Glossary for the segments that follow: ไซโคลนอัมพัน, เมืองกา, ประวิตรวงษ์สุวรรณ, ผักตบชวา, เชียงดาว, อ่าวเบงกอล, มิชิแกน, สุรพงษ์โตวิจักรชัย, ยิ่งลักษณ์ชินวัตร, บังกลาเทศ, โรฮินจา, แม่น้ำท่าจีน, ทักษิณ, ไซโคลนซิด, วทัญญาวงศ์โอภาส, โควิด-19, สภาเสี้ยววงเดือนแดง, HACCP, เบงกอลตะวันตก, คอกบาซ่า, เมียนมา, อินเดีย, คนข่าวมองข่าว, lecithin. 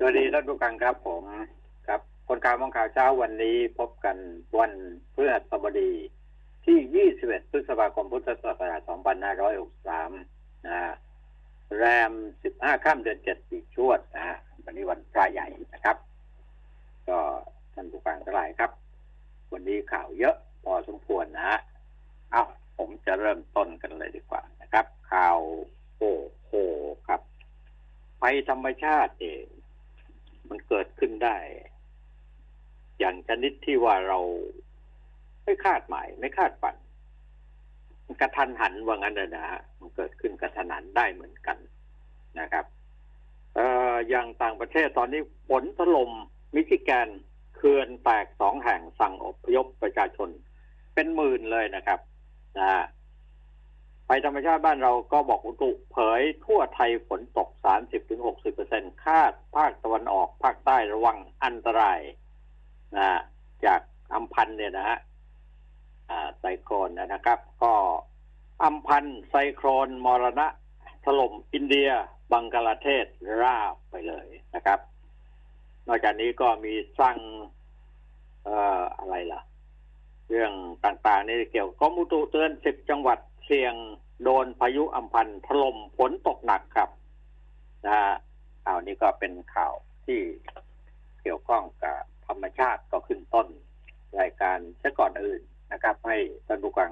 สวัสดีท่านผู้ฟังครับผมครับคนข่าวมองข่าวเช้าวันนี้พบกันวันพฤหัสบดีที่21พฤษภาคมพุทธศักราช2563นะแรม15ค่ำเดือน7ปีชวดนะวันนี้วันพระใหญ่นะครับก็ท่านผู้ฟังทั้งหลายครับวันนี้ข่าวเยอะพอสมควรนะผมจะเริ่มต้นกันเลยดีกว่านะครับข่าวโอ้โหครับภัยธรรมชาติเองมันเกิดขึ้นได้อย่างชนิดที่ว่าเราไม่คาดหมายไม่คาดฝันกระทันหันว่างั้นนะฮะมันเกิดขึ้นกระทันหันได้เหมือนกันนะครับอย่างต่างประเทศตอนนี้ฝนถล่มมิชิแกนเขื่อนแตก2แห่งสั่งอพยพประชาชนเป็นหมื่นเลยนะครับภัยธรรมชาติบ้านเราก็บอกอุตุเผยทั่วไทยฝนตก 30-60% คาดภาคตะวันออกภาคใต้ระวังอันตรายนะจากอัมพันเนี่ยนะฮะไซโคลนนะครับก็อัมพันไซโคลนมรณะถล่มอินเดียบังกลาเทศราบไปเลยนะครับนอกจากนี้ก็มีสั่งอะไรล่ะเรื่องต่างๆนี่เกี่ยวกับอุตุเตือน10จังหวัดเสี่ยงโดนพายุอัมพันถล่มฝนตกหนักครับนะฮะข่าวนี้ก็เป็นข่าวที่เกี่ยวข้องกับธรรมชาติก็ขึ้นต้นรายการซะก่อนอื่นนะครับให้ท่านผู้ฟัง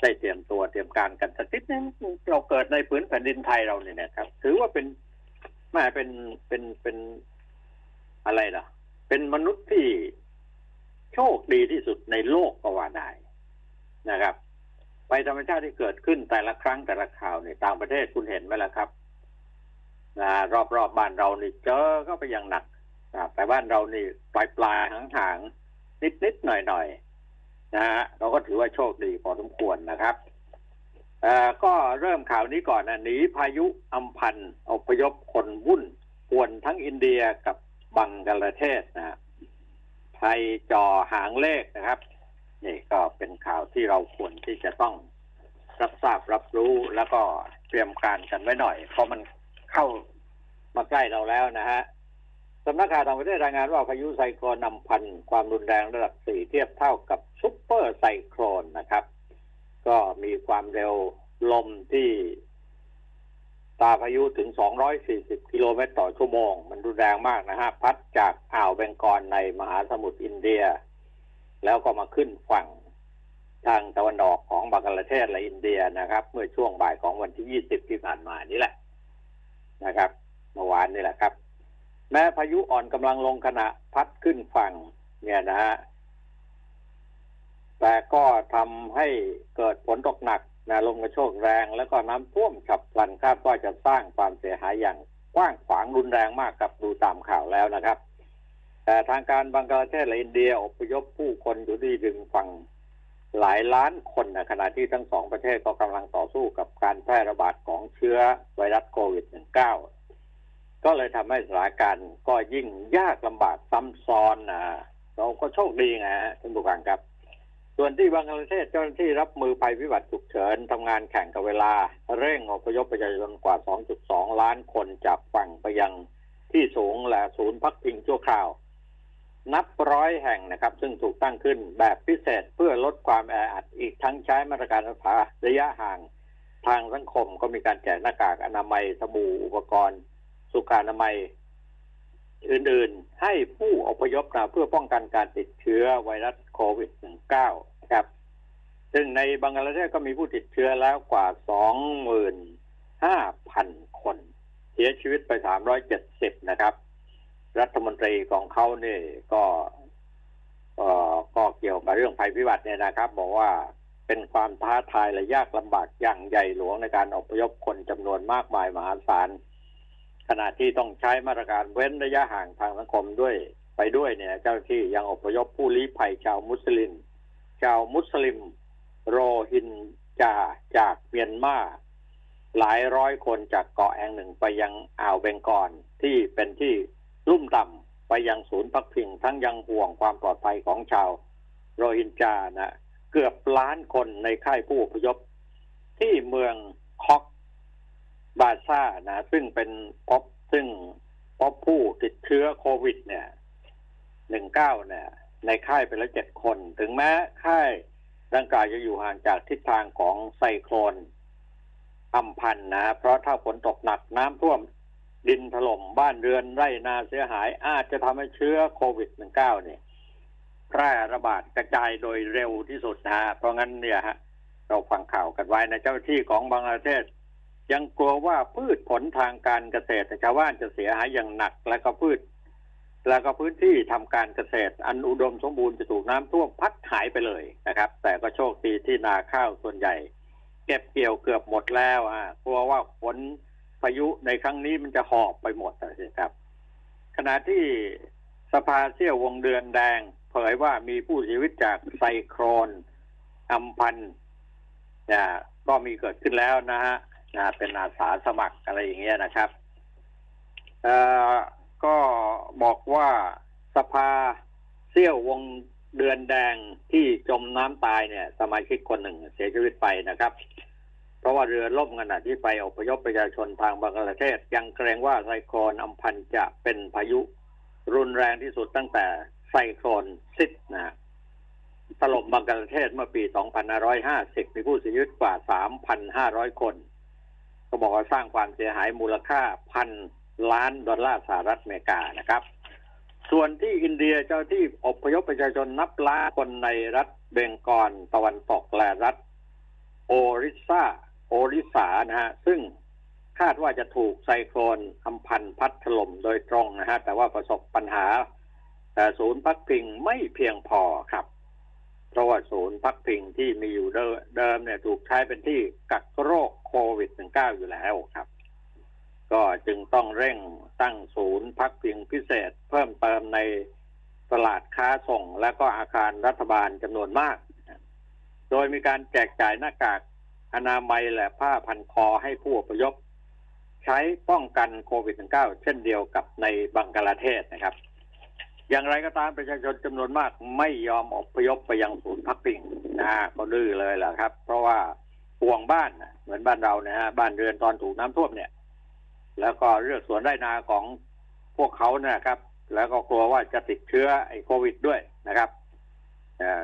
ได้เตรียมตัวเตรียมการกันสักนิดนึงเราเกิดในพื้นแผ่นดินไทยเราเนี่ยนะครับถือว่าเป็นไม่เป็นอะไรล่ะเป็นมนุษย์ที่โชคดีที่สุดในโลกก็ว่าได้นะครับภัยธรรมชาติที่เกิดขึ้นแต่ละครั้งแต่ละข่าวเนี่ยต่างประเทศคุณเห็นไหมล่ะครับรอบๆบ้านเรานี่เจอก็ไปอย่างหนักแต่บ้านเรานี่ปลายๆห่างๆนิดๆหน่อยๆนะฮะเราก็ถือว่าโชคดีพอสมควรนะครับก็เริ่มข่าวนี้ก่อนนะหนีพายุอัมพันอพยพคนวุ่นป่วนทั้งอินเดียกับบังกลาเทศนะไทยจ่อหางเลขนะครับนี่ก็เป็นข่าวที่เราควรที่จะต้องรับทราบรับรู้แล้วก็เตรียมการกันไว้หน่อยเพราะมันเข้ามาใกล้เราแล้วนะฮะสำนักข่าวต่างประเทศรายงานว่าพายุไซโคลนอัมพันความรุนแรงระดับ4เทียบเท่ากับซุปเปอร์ไซโคลนนะครับก็มีความเร็วลมที่ตาพายุถึง240กิโลเมตรต่อชั่วโมงมันรุนแรงมากนะฮะพัดจากอ่าวเบงกอลในมหาสมุทรอินเดียแล้วก็มาขึ้นฝั่งทางตะวันออกของบังกลาเทศและอินเดียนะครับเมื่อช่วงบ่ายของวันที่20ที่ผ่านมานี่แหละนะครับเมื่อวานนี่แหละครับแม้พายุอ่อนกำลังลงขณะพัดขึ้นฝั่งเนี่ยนะฮะแต่ก็ทำให้เกิดฝนตกหนักลมกระโชกแรงแล้วก็น้ำท่วมฉับพลันคาดว่าจะสร้างความเสียหายอย่างกว้างขวางรุนแรงมากครับดูตามข่าวแล้วนะครับแต่ทางการบังกลาเทศและอินเดียอพยพผู้คนอยู่ที่ริมฝั่งหลายล้านคนนะขณะที่ทั้งสองประเทศก็กำลังต่อสู้กับการแพร่ระบาดของเชื้อไวรัสโควิด -19 ก็เลยทำให้สถานการณ์ก็ยิ่งยากลำบากซ้ำซ้อนนะเราก็โชคดีนะท่านผู้ฟังครับส่วนที่บังกลาเทศเจ้าหน้าที่รับมือภัยพิบัติฉุกเฉินทำงานแข่งกับเวลาเร่งอพยพประชาชนกว่า 2.2 ล้านคนจากฝั่งไปยังที่สูงและศูนย์พักพิงชั่วคราวนับร้อยแห่งนะครับซึ่งถูกตั้งขึ้นแบบพิเศษเพื่อลดความแออัดอีกทั้งใช้มาตรการรักษาระยะห่างทางสังคมก็มีการแจกหน้ากากอนามัยสบู่อุปกรณ์สุขอนามัยอื่นๆให้ผู้อพยพเพื่อป้องกันการติดเชื้อไวรัสโควิด -19 นะครับซึ่งในบังกลาเทศก็มีผู้ติดเชื้อแล้วกว่า 25,000 คนเสียชีวิตไป370นะครับรัฐมนตรีของเขาเนี่ยก็เกี่ยวกับเรื่องภัยพิบัติเนี่ยนะครับบอกว่าเป็นความท้าทายและยากลำบากอย่างใหญ่หลวงในการอพยพคนจำนวนมากมายมหาศาลขณะที่ต้องใช้มาตรการเว้นระยะห่างทางสังคมด้วยไปด้วยเนี่ยเจ้าที่ยังอพยพผู้ลี้ภัยชาวมุสลิมโรฮินจาจากเมียนมาหลายร้อยคนจากเกาะแห่งหนึ่งไปยังอ่าวเบงกอลที่เป็นที่ลุ่มต่ำไปยังศูนย์พักพิงทั้งยังห่วงความปลอดภัยของชาวโรฮินจานะเกือบล้านคนในค่ายผู้อพยพที่เมืองคอกบาซ่านะซึ่ง พบผู้ติดเชื้อโควิดเนี่ย19เนี่ยในค่ายไปแล้ว7คนถึงแม้ค่ายดังกล่าวจะอยู่ห่างจากทิศทางของไซโคลนอัมพันนะเพราะถ้าฝนตกหนักน้ำท่วมดินถล่มบ้านเรือนไร่นาเสียหายอาจจะทำให้เชื้อโควิด-19 เนี่ยแพร่ระบาดกระจายโดยเร็วที่สุดนะเพราะงั้นเนี่ยฮะเราฟังข่าวกันไว้นะเจ้าหน้าที่ของบังกลาเทศยังกลัวว่าพืชผลทางการเกษตรชาวบ้านจะเสียหายอย่างหนักแล้วก็พื้นที่ทำการเกษตรอันอุดมสมบูรณ์จะถูกน้ำท่วมพัดหายไปเลยนะครับแต่ก็โชคดีที่นาข้าวส่วนใหญ่เก็บเกี่ยวเกือบหมดแล้วกลัวว่าฝนพายุในครั้งนี้มันจะหอบไปหมดนะครับขณะที่สภาเสี้ยววงเดือนแดงเผยว่ามีผู้เสียชีวิตจากไซโคลนอัมพันก็มีเกิดขึ้นแล้วนะฮะเป็นอาสาสมัครอะไรอย่างเงี้ยนะครับก็บอกว่าสภาเสี้ยววงเดือนแดงที่จมน้ำตายเนี่ยสมาชิกคนหนึ่งเสียชีวิตไปนะครับเพราะว่าเรือล่มขณะที่ไปอพยพประชาชนทางบังกลาเทศยังเกรงว่าไซโคลนอัมพันจะเป็นพายุรุนแรงที่สุดตั้งแต่ไซโคลนซิดนะถล่มบังกลาเทศเมื่อปี 2550 มีผู้เสียชีวิตกว่า 3,500 คนก็บอกว่าสร้างความเสียหายมูลค่า$1,000 ล้านสหรัฐอเมริกานะครับส่วนที่อินเดียเจ้าที่อพยพประชาชนนับล้านคนในรัฐเบงกอลตะวันตกและรัฐโอริสานะฮะซึ่งคาดว่าจะถูกไซโคลนอัมพันพัดถล่มโดยตรงนะฮะแต่ว่าประสบปัญหาแต่ศูนย์พักพิงไม่เพียงพอครับเพราะว่าศูนย์พักพิงที่มีอยู่เดิมเนี่ยถูกใช้เป็นที่กักโรคโควิด -19 อยู่แล้วครับก็จึงต้องเร่งตั้งศูนย์พักพิงพิเศษเพิ่มเติมในตลาดค้าส่งและก็อาคารรัฐบาลจำนวนมากโดยมีการแจกจ่ายหน้ากากอนามัยและผ้าพันคอให้ผู้อพยพใช้ป้องกันโควิด -19 เช่นเดียวกับในบังกลาเทศนะครับอย่างไรก็ตามประชาชนจำนวนมากไม่ยอมอพยพไปยังศูนย์พักพิงนะก็ดื้อเลยแหละครับเพราะว่าห่วงบ้านเหมือนบ้านเรานะฮะบ้านเรือนตอนถูกน้ำท่วมเนี่ยแล้วก็เรื่องสวนไร่นาของพวกเขาเนี่ยครับแล้วก็กลัวว่าจะติดเชื้อไอ้โควิดด้วยนะครับ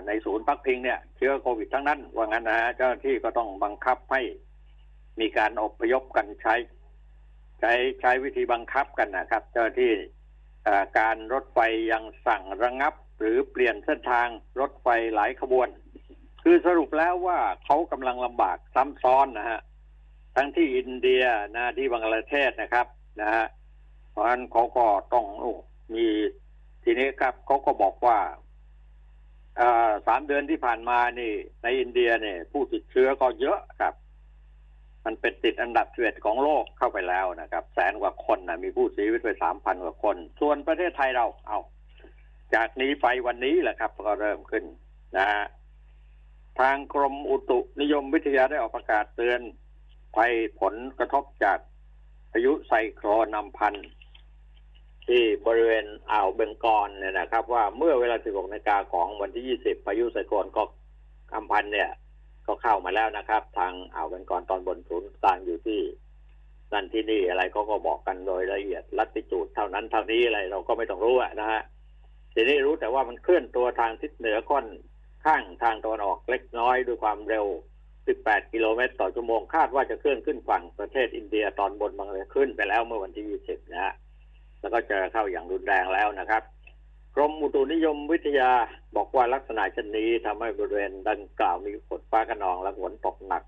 ในศูนย์พักพิงเนี่ยเชื้อโควิดทั้งนั้นว่างั้นนะฮะเจ้าหน้าที่ก็ต้องบังคับให้มีการอพยพกันใช้วิธีบังคับกันนะครับเจ้าหน้าที่การรถไฟยังสั่งระงับหรือเปลี่ยนเส้นทางรถไฟหลายขบวนคือสรุปแล้วว่าเขากำลังลำบากซ้ำซ้อนนะฮะทั้งที่อินเดียนะที่บังกลาเทศนะครับนะฮะเพราะฉะนั้นเขาก็ต้องมีทีนี้ครับเขาก็บอกว่า3 เดือนที่ผ่านมานี่ในอินเดียเนี่ยผู้ติดเชื้อก็เยอะครับมันเป็นติดอันดับ11ของโลกเข้าไปแล้วนะครับแสนกว่าคนนะมีผู้เสียชีวิตไป 3,000 กว่าคนส่วนประเทศไทยเราจากนี้ไปวันนี้แหละครับก็เริ่มขึ้นนะฮะทางกรมอุตุนิยมวิทยาได้ออกประกาศเตือนภัยผลกระทบจากพายุไซโคลนอัมพันที่บริเวณอ่าวเบงกอลเนี่ยนะครับว่าเมื่อเวลา 16:00 นของวันที่ 20พายุไซโคลนก็อัมพันเนี่ยก็เข้ามาแล้วนะครับทางอ่าวเบงกอลตอนบนศูนย์กลางอยู่ที่นั่นที่นี่อะไรเขาก็บอกกันโดยละเอียดลัติจูดเท่านั้นเท่านี้อะไรเราก็ไม่ต้องรู้นะฮะทีนี้รู้แต่ว่ามันเคลื่อนตัวทางทิศเหนือค่อนข้างทางตะวันออกเล็กน้อยด้วยความเร็ว18 กิโลเมตรต่อชั่วโมงคาดว่าจะเคลื่อนขึ้นฝั่งประเทศอินเดียตอนบนบางเลยขึ้นไปแล้วเมื่อวันที่ 20 นะฮะแล้วก็จะเข้าอย่างรุนแรงแล้วนะครับกรมอุตุนิยมวิทยาบอกว่าลักษณะเช่นนี้ทำให้บริเวณดังกล่าวมีฝนฟ้าคะนองและฝนตกหนัก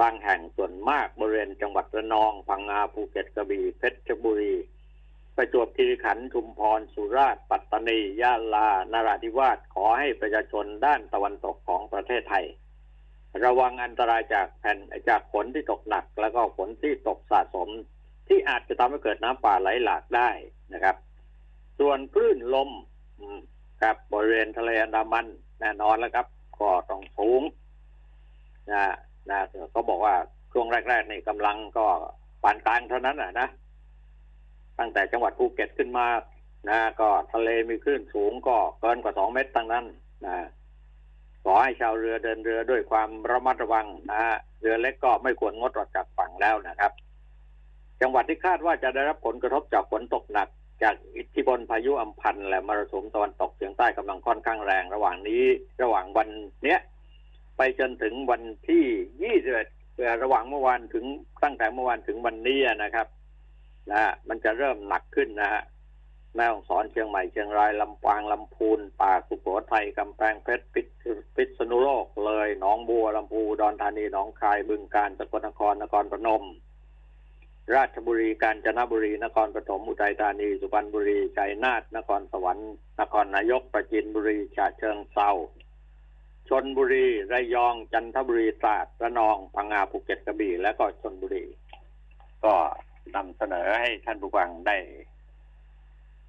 บางแห่งส่วนมากบริเวณจังหวัดระนองพังงาภูเก็ตกระบี่เพชรบุรีประจวบคีรีขันธ์ชุมพรสุราษฎร์ปัตตานียะลานราธิวาสขอให้ประชาชนด้านตะวันตกของประเทศไทยระวังอันตรายจากฝนที่ตกหนักแล้วก็ฝนที่ตกสะสมที่อาจจะทำให้เกิดน้ำป่าไหลหลากได้นะครับส่วนคลื่นลมครับบริเวณทะเลอันดามันแน่นอนแล้วครับก็ต้องสูงนะก็บอกว่าช่วงแรกๆนี่กำลังก็ปานกลางเท่านั้นนะตั้งแต่จังหวัดภูเก็ตขึ้นมานะก็ทะเลมีคลื่นสูงก็เกินกว่า2 เมตรทั้งนั้นนะขอให้ชาวเรือเดินเรือด้วยความระมัดระวังนะฮะเรือเล็กก็ไม่ควรงดออกจากฝั่งแล้วนะครับ จังหวัดที่คาดว่าจะได้รับผลกระทบจากฝนตกหนักจากอิทธิพลพายุอัมพันและมรสุมตะวันตกเฉียงใต้กำลังค่อนข้างแรงระหว่างวันนี้ไปจนถึงวันที่21ระหว่างเมื่อวานถึงตั้งแต่เมื่อวานถึงวันนี้นะครับนะมันจะเริ่มหนักขึ้นนะฮะแม่ฮ่องสอนเชียงใหม่เชียงรายลำปางลำพูนตากสุโขทัยกำแพงเพชรพิษณุโลกเลยหนองบัวลำพูอุดรธานีหนองคายบึงกาฬสกลนครนครพนมราชบุรีกาญจนบุรีนครปฐมอุทัยธานีสุพรรณบุรีชัยนาทนครสวรรค์นครนายกประจินบุรีฉะเชิงเทราชลบุรีระยองจันทบุรีตราดระนองพังงาภูเก็ตกระบี่และก็ชลบุรีก็นำเสนอให้ท่านผู้ฟังได้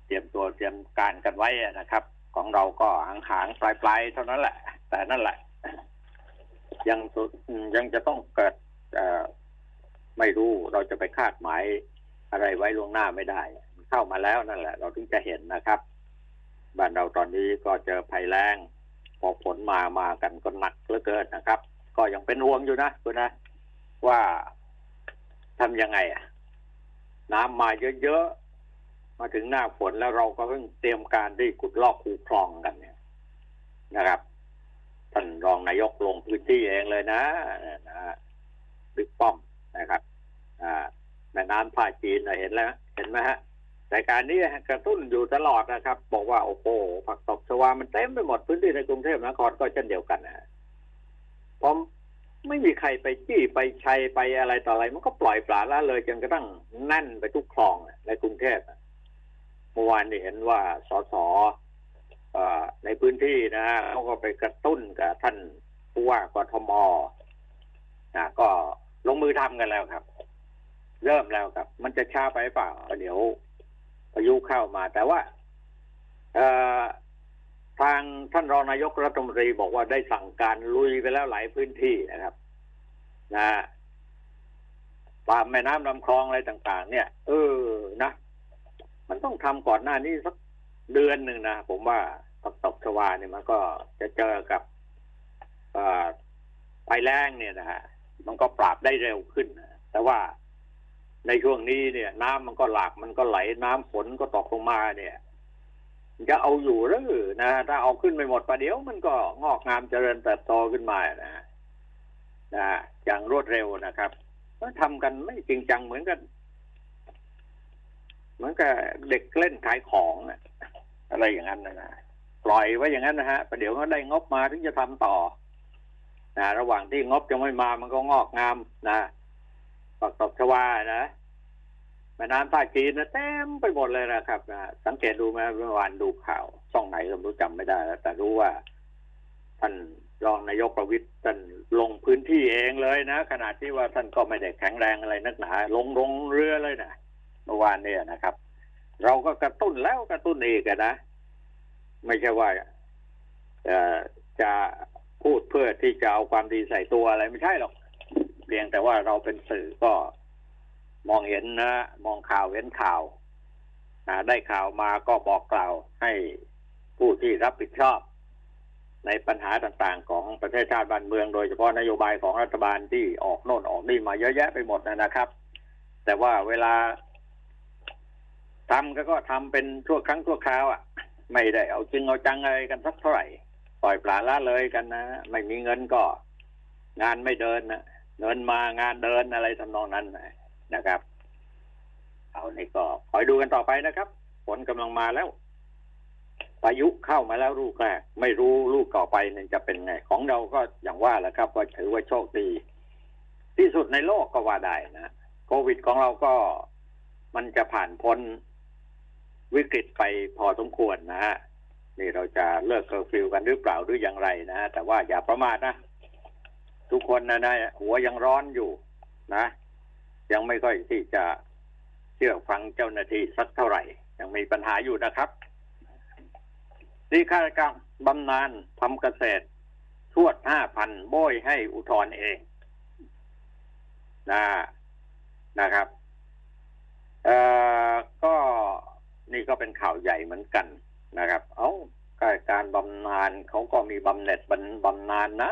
เตรียมตัวเตรียมการกันไว้นะครับของเราก็ห่างๆปลายๆเท่านั้นแหละแต่นั่นแหละยังจะต้องเกิดไม่รู้เราจะไปคาดหมายอะไรไว้ล่วงหน้าไม่ได้เข้ามาแล้วนั่นแหละเราถึงจะเห็นนะครับบ้านเราตอนนี้ก็เจอภัยแล้งพอฝนมากันก็หนักเหลือเกินนะครับก็ยังเป็นห่วงอยู่นะคุณนะว่าทำยังไงน้ำมาเยอะๆมาถึงหน้าฝนแล้วเราก็เพิ่งเตรียมการที่ขุดลอกคูคลองกันเนี่ยนะครับท่านรองนายกลงพื้นที่เองเลยนะบิ๊กป้อมนะครับแม่น้ำท่าจีนเห็นแล้วเห็นไหมฮะรายการนี้กระตุ้นอยู่ตลอดนะครับบอกว่าโอ้โหผักตบชวามันเต็มไปหมดพื้นที่ในกรุงเทพนครก็เช่นเดียวกันนะพอไม่มีใครไปจี้ไปชัยไปอะไรต่ออะไรมันก็ปล่อยปละละเลยจนกระทั่งแน่นไปทุกคลองในกรุงเทพเมื่อวานนี้เห็นว่าสสในพื้นที่นะเขาก็ไปกระตุ้นกับท่านผู้ว่ากทมก็ลงมือทำกันแล้วครับเริ่มแล้วครับมันจะช้าไปเปล่าเดี๋ยวพายุเข้ามาแต่ว่าทางท่านรองนายกรัฐมนตรีบอกว่าได้สั่งการลุยไปแล้วหลายพื้นที่นะครับนะตามแม่น้ำลำคลองอะไรต่างๆเนี่ยนะมันต้องทำก่อนหน้านี้สักเดือนหนึ่งนะผมว่าผักตบชวาเนี่ยมันก็จะเจอกับภัยแล้งเนี่ยนะฮะมันก็ปราบได้เร็วขึ้นแต่ว่าในช่วงนี้เนี่ยน้ำมันก็หลากมันก็ไหลน้ำฝนก็ตกลงมาเนี่ยจะเอาอยู่หรือนะถ้าเอาขึ้นไปหมดประเดี๋ยวมันก็งอกงามเจริญเติบโตขึ้นมานะอย่างรวดเร็วนะครับก็ทำกันไม่จริงจังเหมือนกับเด็กเล่นขายของอะไรอย่างนั้นนะปล่อยไว้อย่างนั้นนะฮะประเดี๋ยวก็ได้งบมาถึงจะทำต่อนะระหว่างที่งบยังไม่มามันก็งอกงามนะผักตบชวานะแม่น้ำท่าจีนนะเต็มไปหมดเลยนะครับนะสังเกตดูไหมเมื่อวานดูข่าวช่องไหนก็ไม่รู้จำไม่ได้แล้วแต่รู้ว่าท่านรองนายกประวิตรท่านลงพื้นที่เองเลยนะขณะที่ว่าท่านก็ไม่ได้แข็งแรงอะไรนักหนาลงเรือเลยนะเมื่อวานเนี่ยนะครับเราก็กระตุ้นแล้วกระตุ้นอีกนะไม่ใช่ว่าจะพูดเพื่อที่จะเอาความดีใส่ตัวอะไรไม่ใช่หรอกเพียงแต่ว่าเราเป็นสื่อก็มองเห็นนะมองข่าวเห็นข่าวได้ข่าวมาก็บอกกล่าวให้ผู้ที่รับผิดชอบในปัญหาต่างๆของประเทศชาติบ้านเมืองโดยเฉพาะนโยบายของรัฐบาลที่ออกโน่นออกนี่มาเยอะแยะไปหมดนะครับแต่ว่าเวลาทำก็ทำเป็นชั่วครั้งชั่วคราวไม่ได้เอาจริงเอาจังอะไรกันสักเท่าไหร่ปล่อยปลาละเลยกันนะไม่มีเงินก็งานไม่เดินนะเงินมางานเดินอะไรทำนองนั้นนะครับเอาในก็คอยดูกันต่อไปนะครับฝนกำลังมาแล้วพายุเข้ามาแล้วลูกแรกไม่รู้ลูกต่อไปเนี่ยจะเป็นไงของเราก็อย่างว่าแหละครับว่าถือว่าโชคดีที่สุดในโลกก็ว่าได้นะโควิดของเราก็มันจะผ่านพ้นวิกฤตไปพอสมควรนะฮะนี่เราจะเลิกเคอร์ฟิวกันหรือเปล่าหรืออย่างไรนะแต่ว่าอย่าประมาทนะทุกคนนะหัวยังร้อนอยู่นะยังไม่ค่อยที่จะเชื่อฟังเจ้าหน้าที่สักเท่าไหร่ยังมีปัญหาอยู่นะครับที่ข้าราชการบำนาญทำเกษตรชวด 5,000 โบยให้อุทธรณ์เองนะครับก็นี่ก็เป็นข่าวใหญ่เหมือนกันนะครับข้าราชการบำนาญเขาก็มีบำเหน็จบำนาญนะ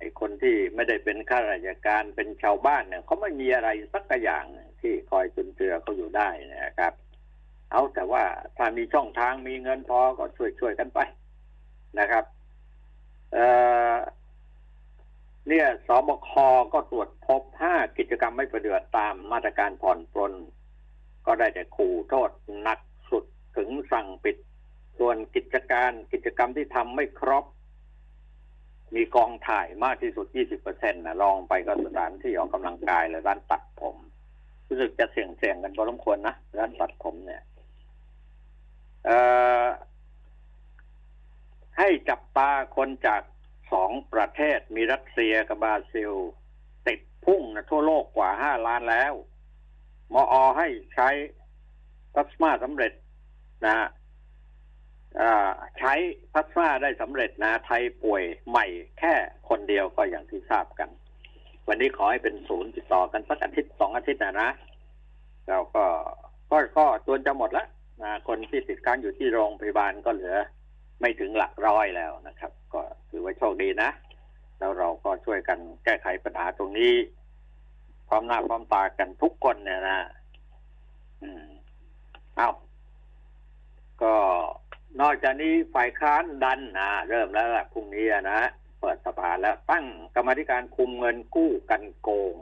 ไอ้คนที่ไม่ได้เป็นข้าราชการเป็นชาวบ้านเนี่ยเขาไม่มีอะไรสักอย่างที่คอยจุนเจือเขาอยู่ได้นะครับเอาแต่ว่าถ้ามีช่องทางมีเงินพอก็ช่วยกันไปนะครับเนี่ยสบค.ก็ตรวจพบ5กิจกรรมไม่ปฏิบัติตามมาตรการผ่อนปรนก็ได้แต่ขู่โทษหนักสุดถึงสั่งปิดส่วนกิจกรรมที่ทำไม่ครบมีกองถ่ายมากที่สุด 20% นะลองไปก็สถานที่ออกกำลังกายหรือร้านตัดผมรู้สึกจะเสี่ยงกันพอสมควรนะร้านตัดผมเนี่ยให้จับตาคนจาก2ประเทศมีรัสเซียกับบราซิลติดพุ่งนะทั่วโลกกว่า5ล้านแล้วมอ.ให้ใช้พลาสมาสำเร็จนะฮะใช้พลาสมาได้สำเร็จนะไทยป่วยใหม่แค่คนเดียวก็อย่างที่ทราบกันวันนี้ขอให้เป็นศูนย์ติดต่อกันสักอาทิตย์2อาทิตย์นะแล้วก็จนจะหมดแล้วนะคนที่ติดค้างอยู่ที่โรงพยาบาลก็เหลือไม่ถึงหลักร้อยแล้วนะครับก็ถือว่าโชคดีนะแล้วเราก็ช่วยกันแก้ไขปัญหาตรงนี้พร้อมหน้าพร้อมตากันทุกคนเนี่ยนะเอาก็นอกจากนี้ฝ่ายค้านดันเริ่มแล้วล่ะพรุ่งนี้นะเปิดสภาแล้วตั้งกรรมธิการคุมเงินกู้กันโกง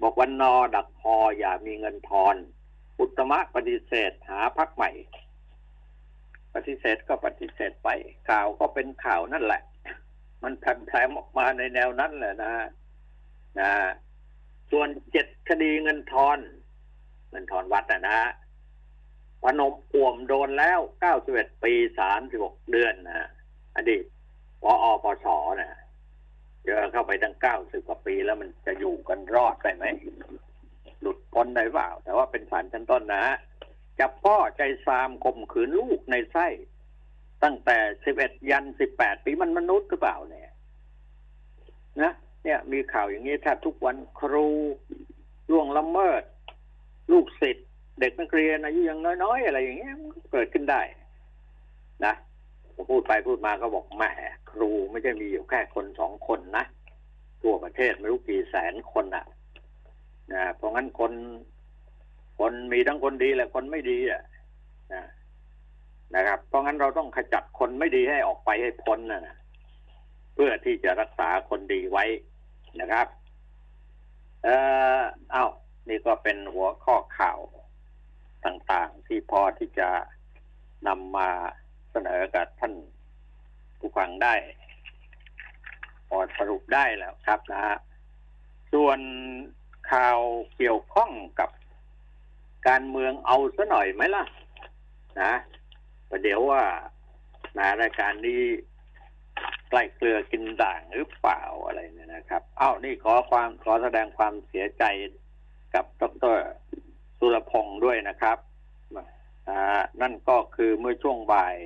บอกวันนอดักพออย่ามีเงินทอนอุตมะปฏิเสธหาพรรคใหม่ปฏิเสธก็ปฏิเสธไปข่าวก็เป็นข่าวนั่นแหละมันแผลออกมาในแนวนั้นแหละนะส่วน7คดีเงินทอนวัดนะพนมอ่วมโดนแล้ว91ปี36เดือนนะอดีตปอปสนะเยอะเข้าไปตั้ง90กว่าปีแล้วมันจะอยู่กันรอดได้ไหมหลุดพ้นได้เปล่าแต่ว่าเป็นศาลชั้นต้นนะจับพ่อใจซามข่มขืนลูกในไส้ตั้งแต่11ยัน18ปีมันมนุษย์หรือเปล่าเนี่ยนะเนี่ยมีข่าวอย่างนี้ถ้าทุกวันครูล่วงละเมิดลูกศิษย์เด็กนักเรียนอายุยังน้อยๆอะไรอย่างเงี้ยมันเกิดขึ้นได้นะพูดไปพูดมาก็บอกแหมครูไม่ใช่มีอยู่แค่คน2คนนะทั่วประเทศไม่รู้กี่แสนคนอ่ะนะเพราะงั้นคนมีทั้งคนดีและคนไม่ดีอ่ะนะครับเพราะงั้นเราต้องขจัดคนไม่ดีให้ออกไปให้พ้นนะเพื่อที่จะรักษาคนดีไว้นะครับนี่ก็เป็นหัวข้อข่าวต่างๆที่พอที่จะนำมาเสนอกับท่านผู้ฟังได้พอสรุปได้แล้วครับนะฮะส่วนข่าวเกี่ยวข้องกับการเมืองเอาซะหน่อยไหมล่ะนะประเดี๋ยวว่ารายการนี้ใกล้เกลือกินด่างหรือเปล่าอะไรเนี่ยนะครับนี่ขอแสดงความเสียใจกับดร.สุรพงษ์ด้วยนะครับนั่นก็คือเมื่อช่วงบ่าย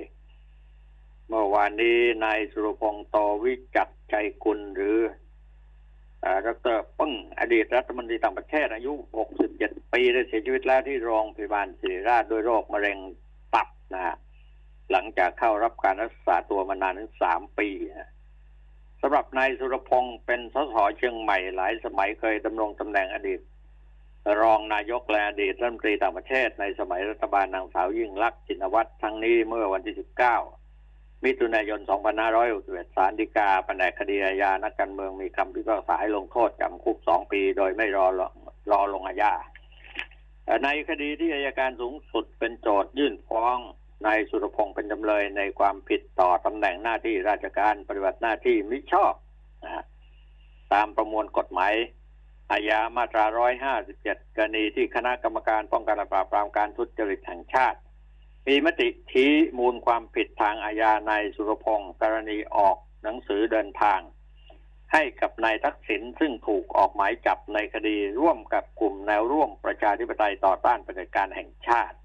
เมื่อวานนี้นายสุรพงษ์โตวิจักรชัยกุลหรือดร.ปึ้งอดีตรัฐมนตรีต่างประเทศอายุ67ปีได้เสียชีวิตแล้วที่โรงพยาบาลศิริราชด้วยโรคมะเร็งตับนะฮะหลังจากเข้ารับการรักษาตัวมานานถึง3ปีสำหรับนายสุรพงษ์เป็นสสเชียงใหม่หลายสมัยเคยดำรงตำแหน่งอดีตรองนายกและอดีตรัฐมนตรีต่างประเทศในสมัยรัฐบาลนางสาวยิ่งลักษณ์ชินวัตรทั้งนี้เมื่อวันที่19มิถุนายน2561ศาลฎีกาแผนกคดีอาญานักการเมืองมีคำพิพากษาให้ลงโทษจำคุก2ปีโดยไม่รอลงอาญาในคดีที่อัยการสูงสุดเป็นโจทยื่นฟ้องนายสุรพงษ์เป็นจำเลยในความผิดต่อตำแหน่งหน้าที่ราชการปฏิบัติหน้าที่มิชอบตามประมวลกฎหมายอาญามาตรา157กรณีที่คณะกรรมการป้องกันและปราบปรามการทุจริตแห่งชาติมีมติชี้มูลความผิดทางอาญานายสุรพงษ์กรณีออกหนังสือเดินทางให้กับนายทักษิณซึ่งถูกออกหมายจับในคดีร่วมกับกลุ่มแนวร่วมประชาธิปไตยต่อต้านเผด็จการแห่งชาติ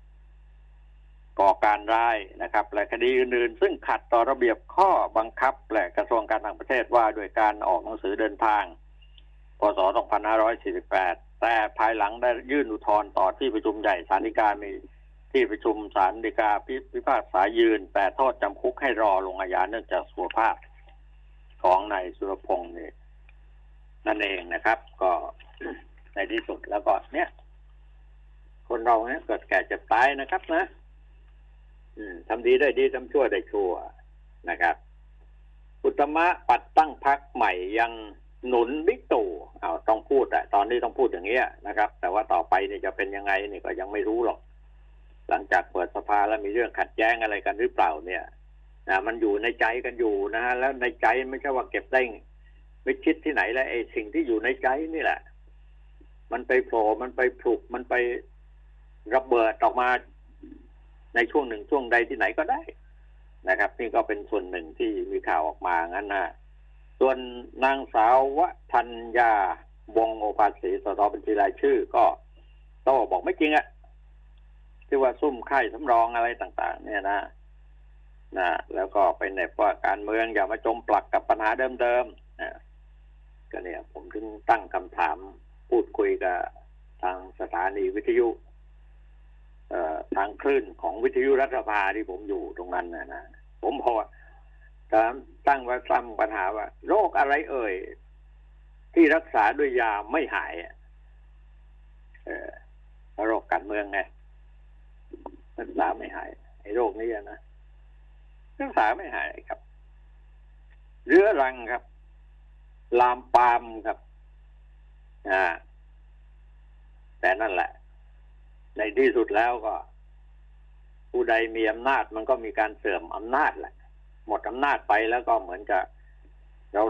ก่อการร้ายนะครับและคดีอื่นๆซึ่งขัดต่อระเบียบข้อบังคับและกระทรวงการต่างประเทศว่าด้วยการออกหนังสือเดินทางพ.ศ. 2548แต่ภายหลังได้ยื่นอุทธรณ์ต่อที่ประชุมใหญ่ศาลฎีกามีที่ประชุมศาลฎีกาพิพากษายืนแต่โทษจำคุกให้รอลงอาญาเนื่องจากสุขภาพ ของนายสุรพงศ์เนี่ยนั่นเองนะครับก็ในที่สุดแล้วก็เนี่ยคนเราเนี่ยเกิดแก่เจ็บตายนะครับนะทำดีได้ดีทำชั่วได้ชั่วนะครับอุตมะปัดตั้งพรรคใหม่ยังหนุนบิ๊กตู่อ้าวต้องพูดอะตอนนี้ต้องพูดอย่างเงี้ยนะครับแต่ว่าต่อไปเนี่ยจะเป็นยังไงเนี่ยก็ยังไม่รู้หรอกหลังจากเปิดสภาแล้วมีเรื่องขัดแย้งอะไรกันหรือเปล่าเนี่ยนะมันอยู่ในใจกันอยู่นะฮะแล้วในใจไม่ใช่ว่าเก็บได้ไม่คิดที่ไหนแล้วไอ้สิ่งที่อยู่ในใจนี่แหละมันไปโผล่มันไปผลุกมันไประเบิดออกมาในช่วงหนึ่งช่วงใดที่ไหนก็ได้นะครับนี่ก็เป็นส่วนหนึ่งที่มีข่าวออกมางั้นนะส่วนนางสาววทัญญาวงศ์โอภาสสีส.ส.บัญชีรายชื่อก็โต้บอกไม่จริงอะที่ว่าซุ่มค่ายสำรองอะไรต่างๆเนี่ยนะแล้วก็ไปเน็บว่าการเมืองอย่ามาจมปลักกับปัญหาเดิมๆนะก็เนี่ยผมถึงตั้งคำถามพูดคุยกับทางสถานีวิทยุทางคลื่นของวิทยุรัฐสภาที่ผมอยู่ตรงนั้นนะผมพอตั้งไว้ซ้ำปัญหาว่าโรคอะไรเอ่ยที่รักษาด้วยยาไม่หายโรคการเมืองไงรักษาไม่หายไอ้โรคนี้นะรักษาไม่หายครับเรื้อรังครับลามปามครับแต่นั่นแหละในที่สุดแล้วก็ผู้ใดมีอำนาจมันก็มีการเสื่อมอำนาจแหละหมดอำนาจไปแล้วก็เหมือนกับ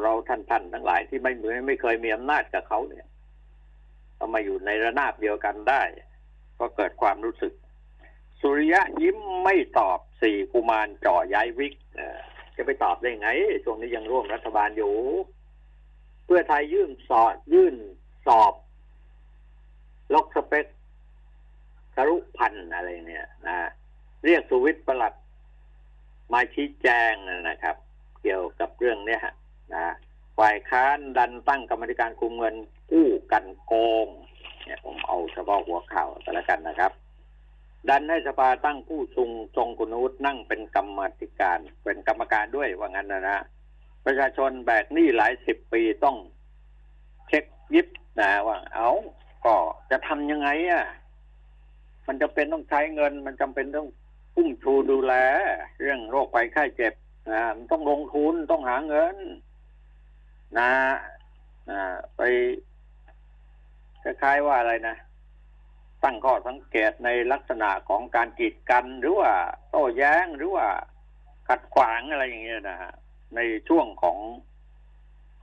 เราท่านทั้งหลายที่ไม่เคยมีอำนาจกับเขาเนี่ยเอามาอยู่ในระนาบเดียวกันได้ก็เกิดความรู้สึกสุริยะยิ้มไม่ตอบสี่กุมารจ่อย้ายวิกจะไปตอบได้ไงช่วงนี้ยังร่วมรัฐบาลอยู่เพื่อไทยยื่นสอบล็อกสเปคครุพันธ์อะไรเนี่ยนะเรียกสุวิทย์ปลัดมาชี้แจงนะครับเกี่ยวกับเรื่องนี้นะฝ่ายค้านดันตั้งกรรมการคุมเงินกู้กันโกงเนี่ยผมเอาเฉพาะหัวข่าวแต่ละกันนะครับดันให้สภาตั้งผู้ทรงคุณวุฒินั่งเป็นกรรมการเป็นกรรมการด้วยว่างั้นนะประชาชนแบกหนี้หลายสิบปีต้องเช็คยิบนะว่าเอาก็จะทำยังไงอ่ะมันจำเป็นต้องใช้เงินมันจำเป็นต้องพุ่มชูดูแลเรื่องโรคภัยไข้เจ็บนะมันต้องลงทุนต้องหาเงินนะไปคล้ายๆว่าอะไรนะตั้งข้อสังเกตในลักษณะของการกีดกันหรือว่าโต้แย้งหรือว่าขัดขวางอะไรอย่างเงี้ยนะฮะในช่วงของ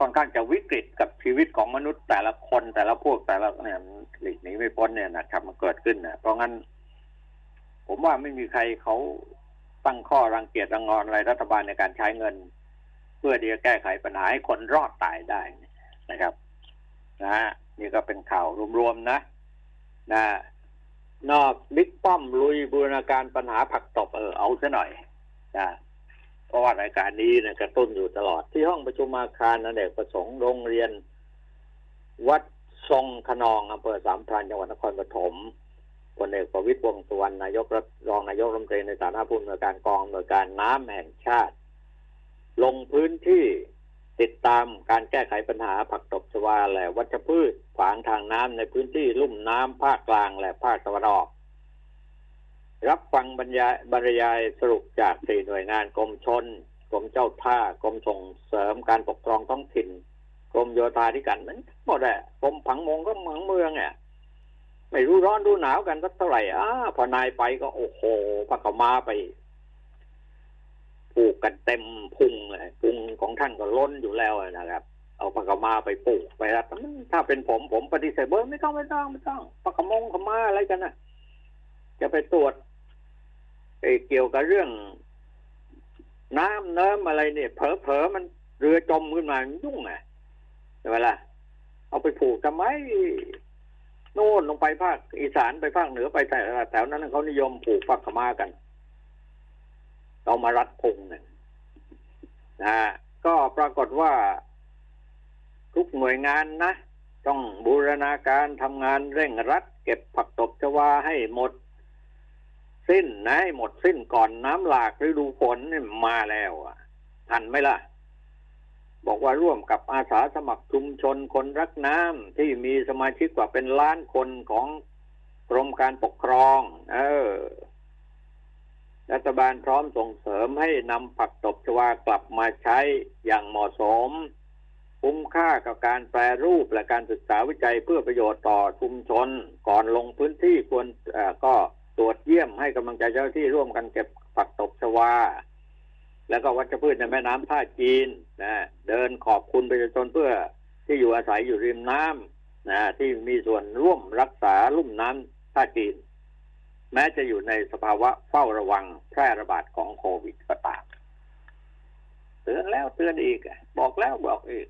ค่อนข้างจะวิกฤตกับชีวิตของมนุษย์แต่ละคนแต่ละพวกแต่ละเนี่ยหลีกหนีไม่พ้นเนี่ยนะครับมันเกิดขึ้นนะเพราะงั้นผมว่าไม่มีใครเขาตั้งข้อรังเกียจรังงอนอะไรรัฐบาลในการใช้เงินเพื่อที่จะแก้ไขปัญหาให้คนรอดตายได้นะครับนะฮะนี่ก็เป็นข่าวรวมๆนะนอกบิ๊กป้อมลุยบูรณาการปัญหาผักตบเอาซะหน่อยนะเพราะว่ารายการนี้เนี่ยกระตุ้นอยู่ตลอดที่ห้องประชุมอาคารอเนกประสงค์โรงเรียนวัดทรงขนองอำเภอสามพรานจังหวัดนครปฐมพลเอกประวิตรวงษ์สุวรรณรองนายกรัฐมนตรีในฐานะผู้อำนวยการกองอำนวยการน้ำแห่งชาติลงพื้นที่ติดตามการแก้ไขปัญหาผักตบชวาและวัชพืชขวางทางน้ำในพื้นที่ลุ่มน้ำภาคกลางและภาคตะวันออกรับฟังบรรยายสรุปจากสี่หน่วยงานกรมชลกรมเจ้าท่ากรมส่งเสริมการปกครองท้องถิ่นกรมโยธาธิการมันหมดแหละกรมผังเมืองก็เมืองเนี่ยไม่รู้ร้อนรู้หนาวกันสักเท่าไหร่พอนายไปก็โอ้โหพระกมาไปปลูกกันเต็มพุงเลยพุงของท่านก็ล้นอยู่แล้วนะครับเอาพระกมาไปปลูกไปแล้วถ้าเป็นผมปฏิเสธไม่ต้องพระกมงขมาอะไรกันนะจะไปตรวจเกี่ยวกับเรื่องน้ำเนิ้มอะไรเนี่ยเผลอมันเรือจมขึ้นมายุ่งอ่ะใช่ไหมล่ะเอาไปผูกทำไมโน่นลงไปภาคอีสานไปภาคเหนือไปแต่แถวนั้นเขานิยมผูกฝักขม่ากันเอามารัดพุงหนึ่งนะก็ปรากฏว่าทุกหน่วยงานนะต้องบูรณาการทำงานเร่งรัดเก็บผักตบชวาให้หมดสิ้นนะให้หมดสิ้นก่อนน้ำหลากฤดูฝนมาแล้วทันไหมล่ะ บอกว่าร่วมกับอาสาสมัครชุมชนคนรักน้ำที่มีสมาชิกกว่าเป็นล้านคนของกรมการปกครองรัฐบาลพร้อมส่งเสริมให้นำผักตบชวากลับมาใช้อย่างเหมาะสมคุ้มค่ากับการแปรรูปและการศึกษาวิจัยเพื่อประโยชน์ต่อชุมชนก่อนลงพื้นที่ควรก็ตรวจเยี่ยมให้กำลังใจเจ้าหน้าที่ร่วมกันเก็บผักตบชวาแล้วก็วัชพืชในแม่น้ำท่าจีนนะเดินขอบคุณประชาชนเพื่อที่อยู่อาศัยอยู่ริมน้ำนะที่มีส่วนร่วมรักษาลุ่มน้ำท่าจีนแม้จะอยู่ในสภาวะเฝ้าระวังแพร่ระบาดของโควิดก็ตามเตือนแล้วเตือนอีกบอกแล้วบอกอีก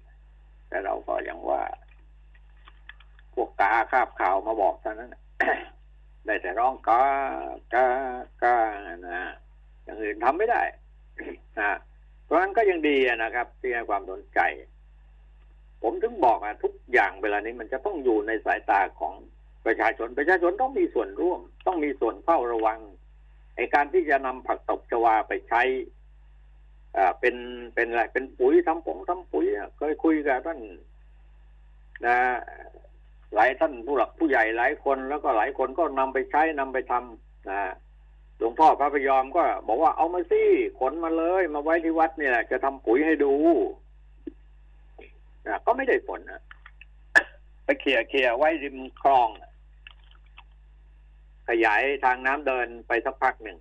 แต่เราก็ยังว่าพวกกาคาบข่าวมาบอกเท่านั้น ได้แต่ร้องกากากานะอย่างอื่นทำไม่ได้นะเพราะงั้นก็ยังดีนะครับที่ให้ความสนใจผมถึงบอกทุกอย่างเวลานี้มันจะต้องอยู่ในสายตาของประชาชนต้องมีส่วนร่วมต้องมีส่วนเฝ้าระวังในการที่จะนำผักตบชวาไปใช้เป็นอะไรเป็นปุ๋ยทำปุ๋ยเคยคุยกับท่านนะหลายท่านผู้หลักผู้ใหญ่หลายคนแล้วก็หลายคนก็นำไปใช้นำไปทำนะหลวงพ่อพระพยอมก็บอกว่าเอามาสิขนมาเลยมาไว้ที่วัดเนี่ยจะทำปุ๋ยให้ดูนะก็ไม่ได้ผลนะไปเขี่ยไว้ริมคลองขยายทางน้ำเดินไปสักพักหนึ่ง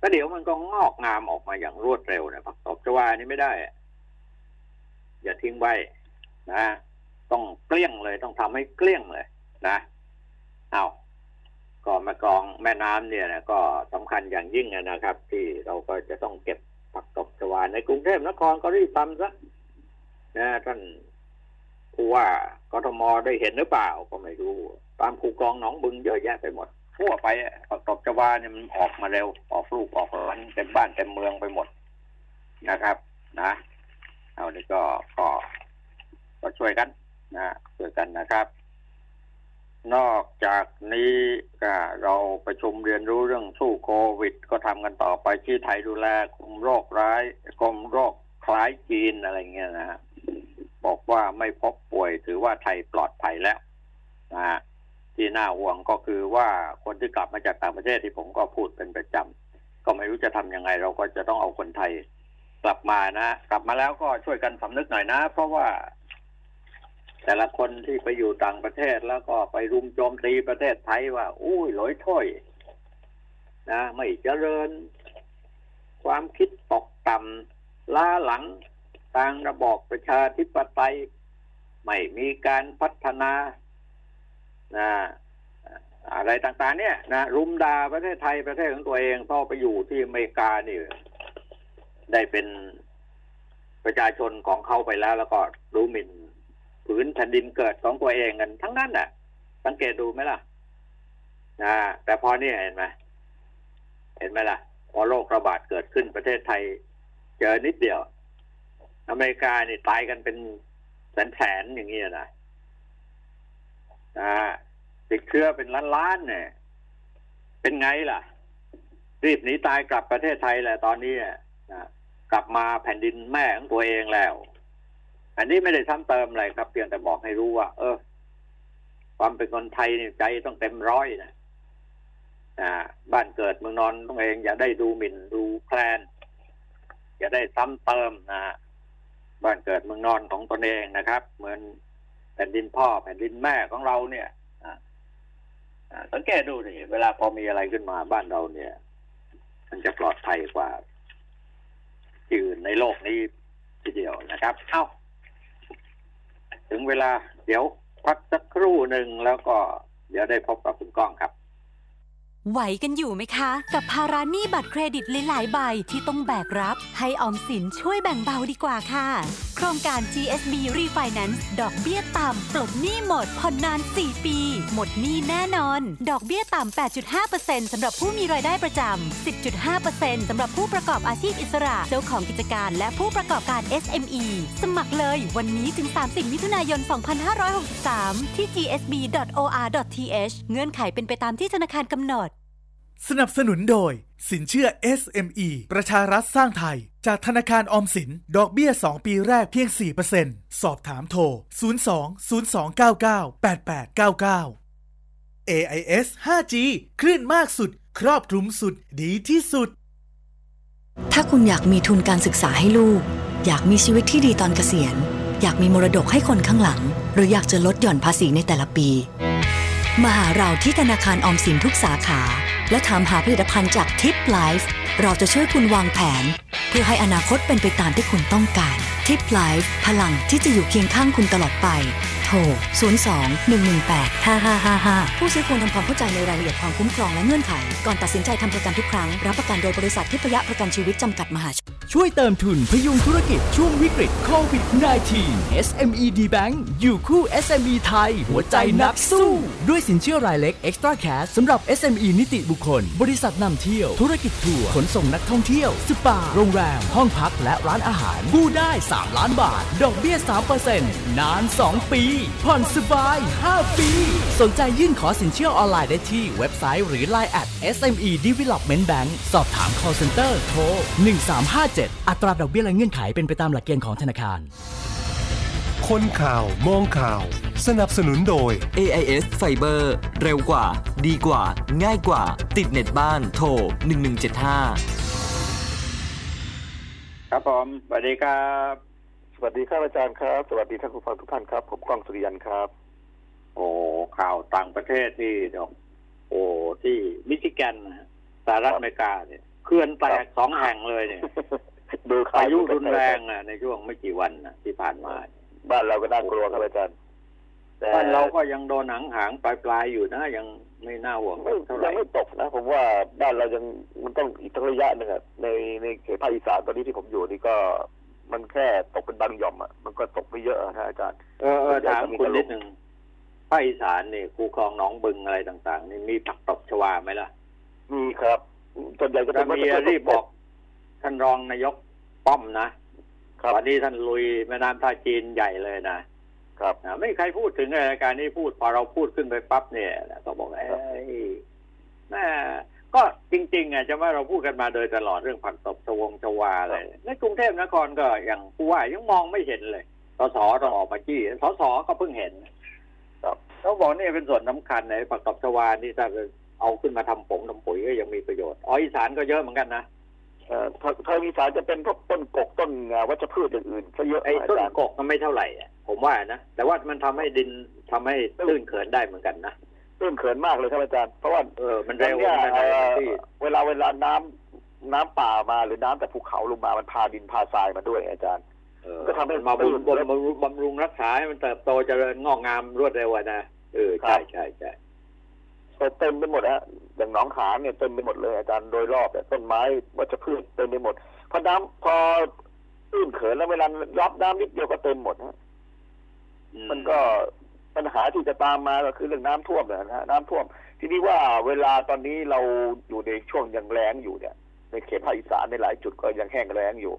ก็เดี๋ยวมันก็งอกงามออกมาอย่างรวดเร็วนะผักตบชวานี่ไม่ได้อย่าทิ้งไว้นะต้องเกลี้ยงเลยต้องทำให้เกลี้ยงเลยนะเอาก็มากรองแม่น้ำเนี่ยนะก็สำคัญอย่างยิ่งนะครับที่เราก็จะต้องเก็บผักตบชวาในกรุงเทพนครก็รีบทำซะนะท่านผู้ว่ากทมได้เห็นหรือเปล่าก็ไม่รู้ตามคูคลองหนองบึงเยอะแยะไปหมดทั่วไปผักตบชวาเนี่ยมันออกมาเร็วออกลูกออกผลเต็มบ้านเต็มเมืองไปหมดนะครับนะเอานี่ก็ช่วยกันนะช่วยกันนะครับนอกจากนี้ก็เราประชุมเรียนรู้เรื่องสู้โควิดก็ทำกันต่อไปที่ไทยดูแลคุมโรคร้ายกรมโรคคล้ายจีนอะไรเงี้ยนะฮะบอกว่าไม่พบป่วยถือว่าไทยปลอดภัยแล้วนะฮะที่น่าห่วงก็คือว่าคนที่กลับมาจากต่างประเทศที่ผมก็พูดเป็นประจำก็ไม่รู้จะทำยังไงเราก็จะต้องเอาคนไทยกลับมานะกลับมาแล้วก็ช่วยกันสำนึกหน่อยนะเพราะว่าแต่ละคนที่ไปอยู่ต่างประเทศแล้วก็ไปรุมโจมตีประเทศไทยว่าอุ้ยหลอยถ้อยนะไม่เจริญความคิดตกต่ำล้าหลังทางระบอบประชาธิปไตยไม่มีการพัฒนานะอะไรต่างๆเนี่ยนะรุมด่าประเทศไทยประเทศของตัวเองพอไปอยู่ที่อเมริกานี่ได้เป็นประชาชนของเขาไปแล้วก็รู้หมิ่นผืนแผ่นดินเกิดของตัวเองกันทั้งนั้นน่ะสังเกตดูไหมล่ะนะแต่พอนี่เห็นไหมล่ะพอโรคระบาดเกิดขึ้นประเทศไทยเจอนิดเดียวอเมริกานี่ตายกันเป็นแสนๆอย่างนี้นะติดเชื้อเป็นล้านๆเนี่ยเป็นไงล่ะรีบหนีตายกลับประเทศไทยแหละตอนนี้กลับมาแผ่นดินแม่ของตัวเองแล้วอันนี้ไม่ได้ซ้ำเติมอะไรครับเพียงแต่บอกให้รู้ว่าความเป็นคนไทยเนี่ยใจต้องเต็ม100นะบ้านเกิดเมืองนอนตัวเองอย่าได้ดูหมิ่นดูแคลนอย่าได้ซ้ำเติมนะบ้านเกิดเมืองนอนของตนเองนะครับเหมือนแผ่นดินพ่อแผ่นดินแม่ของเราเนี่ยสังเกตดูดิเวลาพอมีอะไรขึ้นมาบ้านเราเนี่ยมันจะปลอดภัยกว่าอยู่ในโลกนี้ทีเดียวนะครับเอาถึงเวลาเดี๋ยวพักสักครู่หนึ่งแล้วก็เดี๋ยวได้พบกับคุณก้องครับไหวกันอยู่ไหมคะกับภาระหนี้บัตรเครดิตหลายๆใบที่ต้องแบกรับให้ออมสินช่วยแบ่งเบาดีกว่าค่ะโครงการ GSB Refinance ดอกเบี้ยต่ำปลดหนี้หมดผ่อนนาน4ปีหมดหนี้แน่นอนดอกเบี้ยต่ำ 8.5% สำหรับผู้มีรายได้ประจำ 10.5% สำหรับผู้ประกอบอาชีพอิสระเจ้าของกิจการและผู้ประกอบการ SME สมัครเลยวันนี้ถึง30มิถุนายน2563ที่ gsb.or.th เงื่อนไขเป็นไปตามที่ธนาคารกำหนด สนับสนุนโดยสินเชื่อ SME ประชารัฐสร้างไทยจากธนาคารออมสินดอกเบี้ย2ปีแรกเพียง 4% สอบถามโทร02-0299-8899 AIS 5G คลื่นมากสุดครอบคลุมสุดดีที่สุดถ้าคุณอยากมีทุนการศึกษาให้ลูกอยากมีชีวิตที่ดีตอนเกษียณอยากมีมรดกให้คนข้างหลังหรืออยากจะลดหย่อนภาษีในแต่ละปีมาหาเราที่ธนาคารออมสินทุกสาขาและถามหาผลิตภัณฑ์จาก Tip Life เราจะช่วยคุณวางแผนเพื่อให้อนาคตเป็นไปตามที่คุณต้องการ Tip Life พลังที่จะอยู่เคียงข้างคุณตลอดไปโทร 02-118-5555 ผู้ซื้อควรทำความเข้าใจในรายละเอียดความคุ้มครองและเงื่อนไขก่อนตัดสินใจทำประกันทุกครั้งรับประกันโดยบริษัททิพยประกันชีวิตจำกัดมหาชนช่วยเติมทุนพยุงธุรกิจช่วงวิกฤตโควิด -19 SME D Bank อยู่คู่ SME ไทยหัวใจนักสู้ด้วยสินเชื่อรายเล็ก Extra Cash สำหรับ SME นิติบุคคลบริษัทนำเที่ยวธุรกิจทัวร์ขนส่งนักท่องเที่ยวสปาโรงแรมห้องพักและร้านอาหารกู้ได้3ล้านบาทดอกเบี้ย 3% นาน2ปีผ่อนสบาย5ปีสนใจยื่นขอสินเชื่อออนไลน์ได้ที่เว็บไซต์หรือ LINE @SME Development Bank สอบถาม Call Center โทร1357อัตราดอกเบี้ยและเงื่อนไขเป็นไปตามหลักเกณฑ์ของธนาคารคนข่าวมองข่าวสนับสนุนโดย AIS Fiber เร็วกว่าดีกว่าง่ายกว่าติดเน็ตบ้านโทร1175ครับผมสวัสดีครับสวัสดีครับอาจารย์ครับสวัสดีท่านผู้ฟังทุกท่านครับผมกล้องสุริยันครับโอ้ข่าวต่างประเทศที่โอ้ที่มิชิแกนสหรัฐอเมริกาเนี่ยเขื่อนแตก2แห่งเลยเนี่ยพายุรุนแรงอ่ะในช่วงไม่กี่วันน่ะที่ผ่านมาบ้านเราก็น่ากลัวครับอาจารย์บ้านเราก็ยังโดนหางปลายอยู่นะยังไม่น่าห่วงเท่าไหร่ยังไม่ตกนะผมว่าบ้านเรายังมันต้องอีกระยะนึงอ่ะในเขตภาคอีสานตอนนี้ที่ผมอยู่นี่ก็มันแค่ตกเป็นบางหย่อมอ่ะมันก็ตกไม่เยอะนะอาจารย์ถามคุณนิดนึงภาคอีสานนี่คูคลองหนองบึงอะไรต่างๆนี่มีผักตบชวาไหมล่ะมีครับส่วนใหญ่ก็จะมีรีบบอกท่านรองนายกป้อมนะวันนี้ท่านลุยแม่น้ำท่าจีนใหญ่เลยนะครับไม่ใครพูดถึงรายการนี้พูดพอเราพูดขึ้นไปปั๊บเนี่ยก็บอกเอ้ยน่าก็จริงๆอ่ะจะว่าเราพูดกันมาโดยตลอดเรื่องผักตบชวาอะไรในกรุงเทพนครก็อย่างผู้ว่ายังมองไม่เห็นเลยสสต้องออกมาจี้สสก็เพิ่งเห็นเขาบอกนี่เป็นส่วนสำคัญในผักตบชวานี่ถ้าเอาขึ้นมาทำผงทำปุ๋ยก็ยังมีประโยชน์อีสานก็เยอะเหมือนกันนะทางอีสานจะเป็นพวกต้นกกต้นวัชพืชอย่างอื่นซะเยอะไอ้ต้นกกมันไม่เท่าไหร่ผมว่านะแต่ว่ามันทำให้ดินทำให้ตื้นเขินได้เหมือนกันนะตื้นเขินมากเลยครับอาจารย์เพราะว่ามันเร็วเวลาน้ำป่ามาหรือน้ำจากภูเขาลงมามันพาดินพาทรายมาด้วยอาจารย์ก็ทำให้มาบำรุงรักษาให้มันเติบโตเจริญงอกงามรวดเร็วนะใช่ใช่ใช่เต็มไปหมดฮะอย่างหนองขามเนี่ยเต็มไปหมดเลยอาจารย์โดยรอบเนี่ยต้นไม้วัชพืชเต็มไปหมดพอน้ำพอตื้นเขินแล้วเวลารับน้ำนิดเดียวก็เต็มหมดฮะมันก็ปัญหาที่จะตามมาก็คือเรื่องน้ำท่วมแหละนะน้ำท่วมทีนี้ว่าเวลาตอนนี้เราอยู่ในช่วงยังแล้งอยู่เนี่ยในเขตภาคอีสานในหลายจุดก็ยังแห้งแล้งอยู่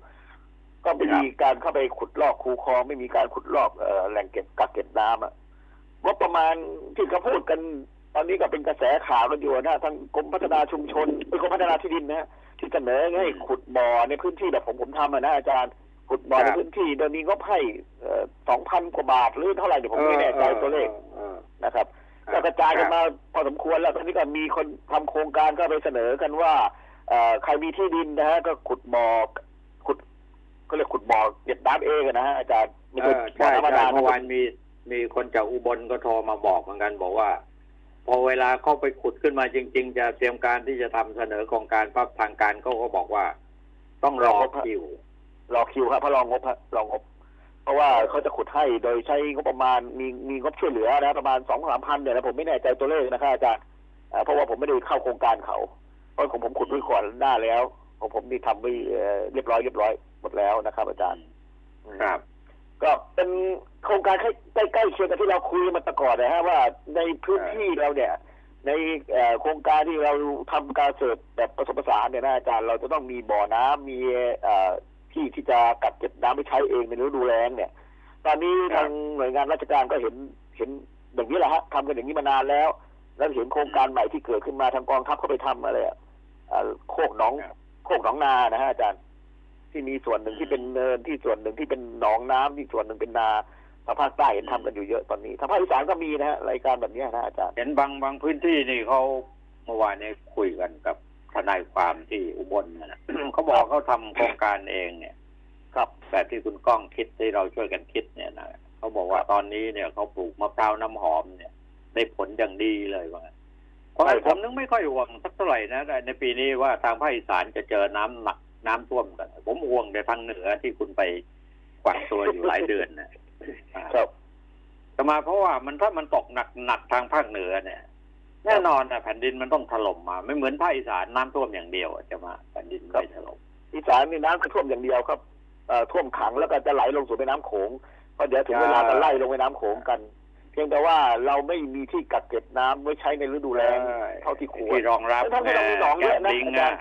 ก็ไม่มีการเข้าไปขุดลอกคูคลองไม่มีการขุดลอกแหล่งกักเก็บน้ำอะว่าประมาณที่เขาพูดกันตอนนี้ก็เป็นกระแสข่าวกันอยู่นะทางกรมพัฒนาชุมชนกรมพัฒนาที่ดินนะที่เสนอให้ขุดบ่อในพื้นที่แบบผมทำนะอาจารย์ขุดบ่อในพื้นที่โดยมีงบให้ 2,000 กว่าบาทหรือเท่าไหร่เดี๋ยวผมไม่แน่ใจตัวเลขนะครับก็กระจายกันมาพอสมควรแล้วตอนนี้ก็มีคนทำโครงการก็ไปเสนอกันว่าใครมีที่ดินนะฮะก็ขุดบ่อขุดก็เรียกขุดบ่อเก็บน้ำเองนะฮะอาจารย์ไม่ใช่บ่อธรรมดาเมื่อวานมีคนจากอุบลก็โทรมาบอกเหมือนกันบอกว่าพอเวลาเข้าไปขุดขึ้นมาจริงๆจะเตรียมการที่จะทำเสนอโครงการปั๊บทางการเขาก็บอกว่าต้องรอคิวครับเพราะรองบเพราะว่าเขาจะขุดให้โดยใช้งบประมาณมีงบช่วยเหลือนะประมาณ 2-3,000 เนี่ยนะผมไม่แน่ใจตัวเลขนะครับอาจารย์เพราะว่าผมไม่ได้เข้าโครงการเขาเพราะของผมขุดไว้ก่อนหน้าแล้วของผมนี่ทำไว้เรียบร้อยหมดแล้วนะครับอาจารย์ครับก็เป็นโครงการใกล้เคียงกับที่เราคุยมาแต่ก่อนนะฮะว่าในพื้นที่เราเนี่ยในโครงการที่เราทำการเกษตรแบบผสมผสานเนี่ยนะอาจารย์เราจะต้องมีบ่อน้ำมีที่ที่จะกักเก็บน้ำไปใช้เองในฤดูแล้งเนี่ยตอนนี้ทางหน่วยงานราชการก็เห็นอย่างนี้แหละฮะทำกันอย่างนี้มานานแล้ว แล้วเห็นโครงการใหม่ที่เกิดขึ้นมาทางกองทัพเขาไปทำอะไรอ่ะโคกหนองนานะฮะอาจารย์ที่มีส่วนหนึ่งที่เป็นเนินที่ส่วนหนึ่งที่เป็นหนองน้ำที่ส่วนหนึ่งเป็นนาภาคใต้เห็นทำกันอยู่เยอะตอนนี้ทางภาคอีสานก็มีนะฮะรายการแบบนี้นะอาจารย์เห็นบางพื้นที่นี่เขาเมื่อวานนี้คุยกันกับทนายความที่อุบลนะเขาบอกเขาทำโครงการเองเนี่ยครับแบบที่คุณก้องคิดที่เราช่วยกันคิดเนี่ยนะเขาบอกว่าตอนนี้เนี่ยเขาปลูกมะพร้าวน้ำหอมเนี่ยได้ผลอย่างดีเลยว่าเพราะผมนึกไม่ค่อยห่วงสักเท่าไหร่นะในปีนี้ว่าทางภาคอีสานจะเจอน้ำหนักน้ำท่วมกันผมห่วงแต่ทางเหนือที่คุณไปกวาดตัวอยู่หลายเดือนนะครับแต่มาเพราะว่ามันถ้ามันตกหนักทางภาคเหนือเนี่ยแน่นอนนะแผ่นดินมันต้องถล่มมาไม่เหมือนภาคอีสานน้ำท่วมอย่างเดียวจะมาแผ่นดินไม่ถล่มอีสานมีน้ำท่วมอย่างเดียวครับท่วมขังแล้วก็จะไหลลงสู่แม่น้ำโขงเพราะเดี๋ยวถึงเวลาจะไล่ลงแม่น้ำโขงกันเพียงแต่ว่าเราไม่มีที่กักเก็บน้ำไว้ใช้ในฤดูแล้งเท่าที่ควรรองรับทั้งที่เรามีหนองเยอะนะ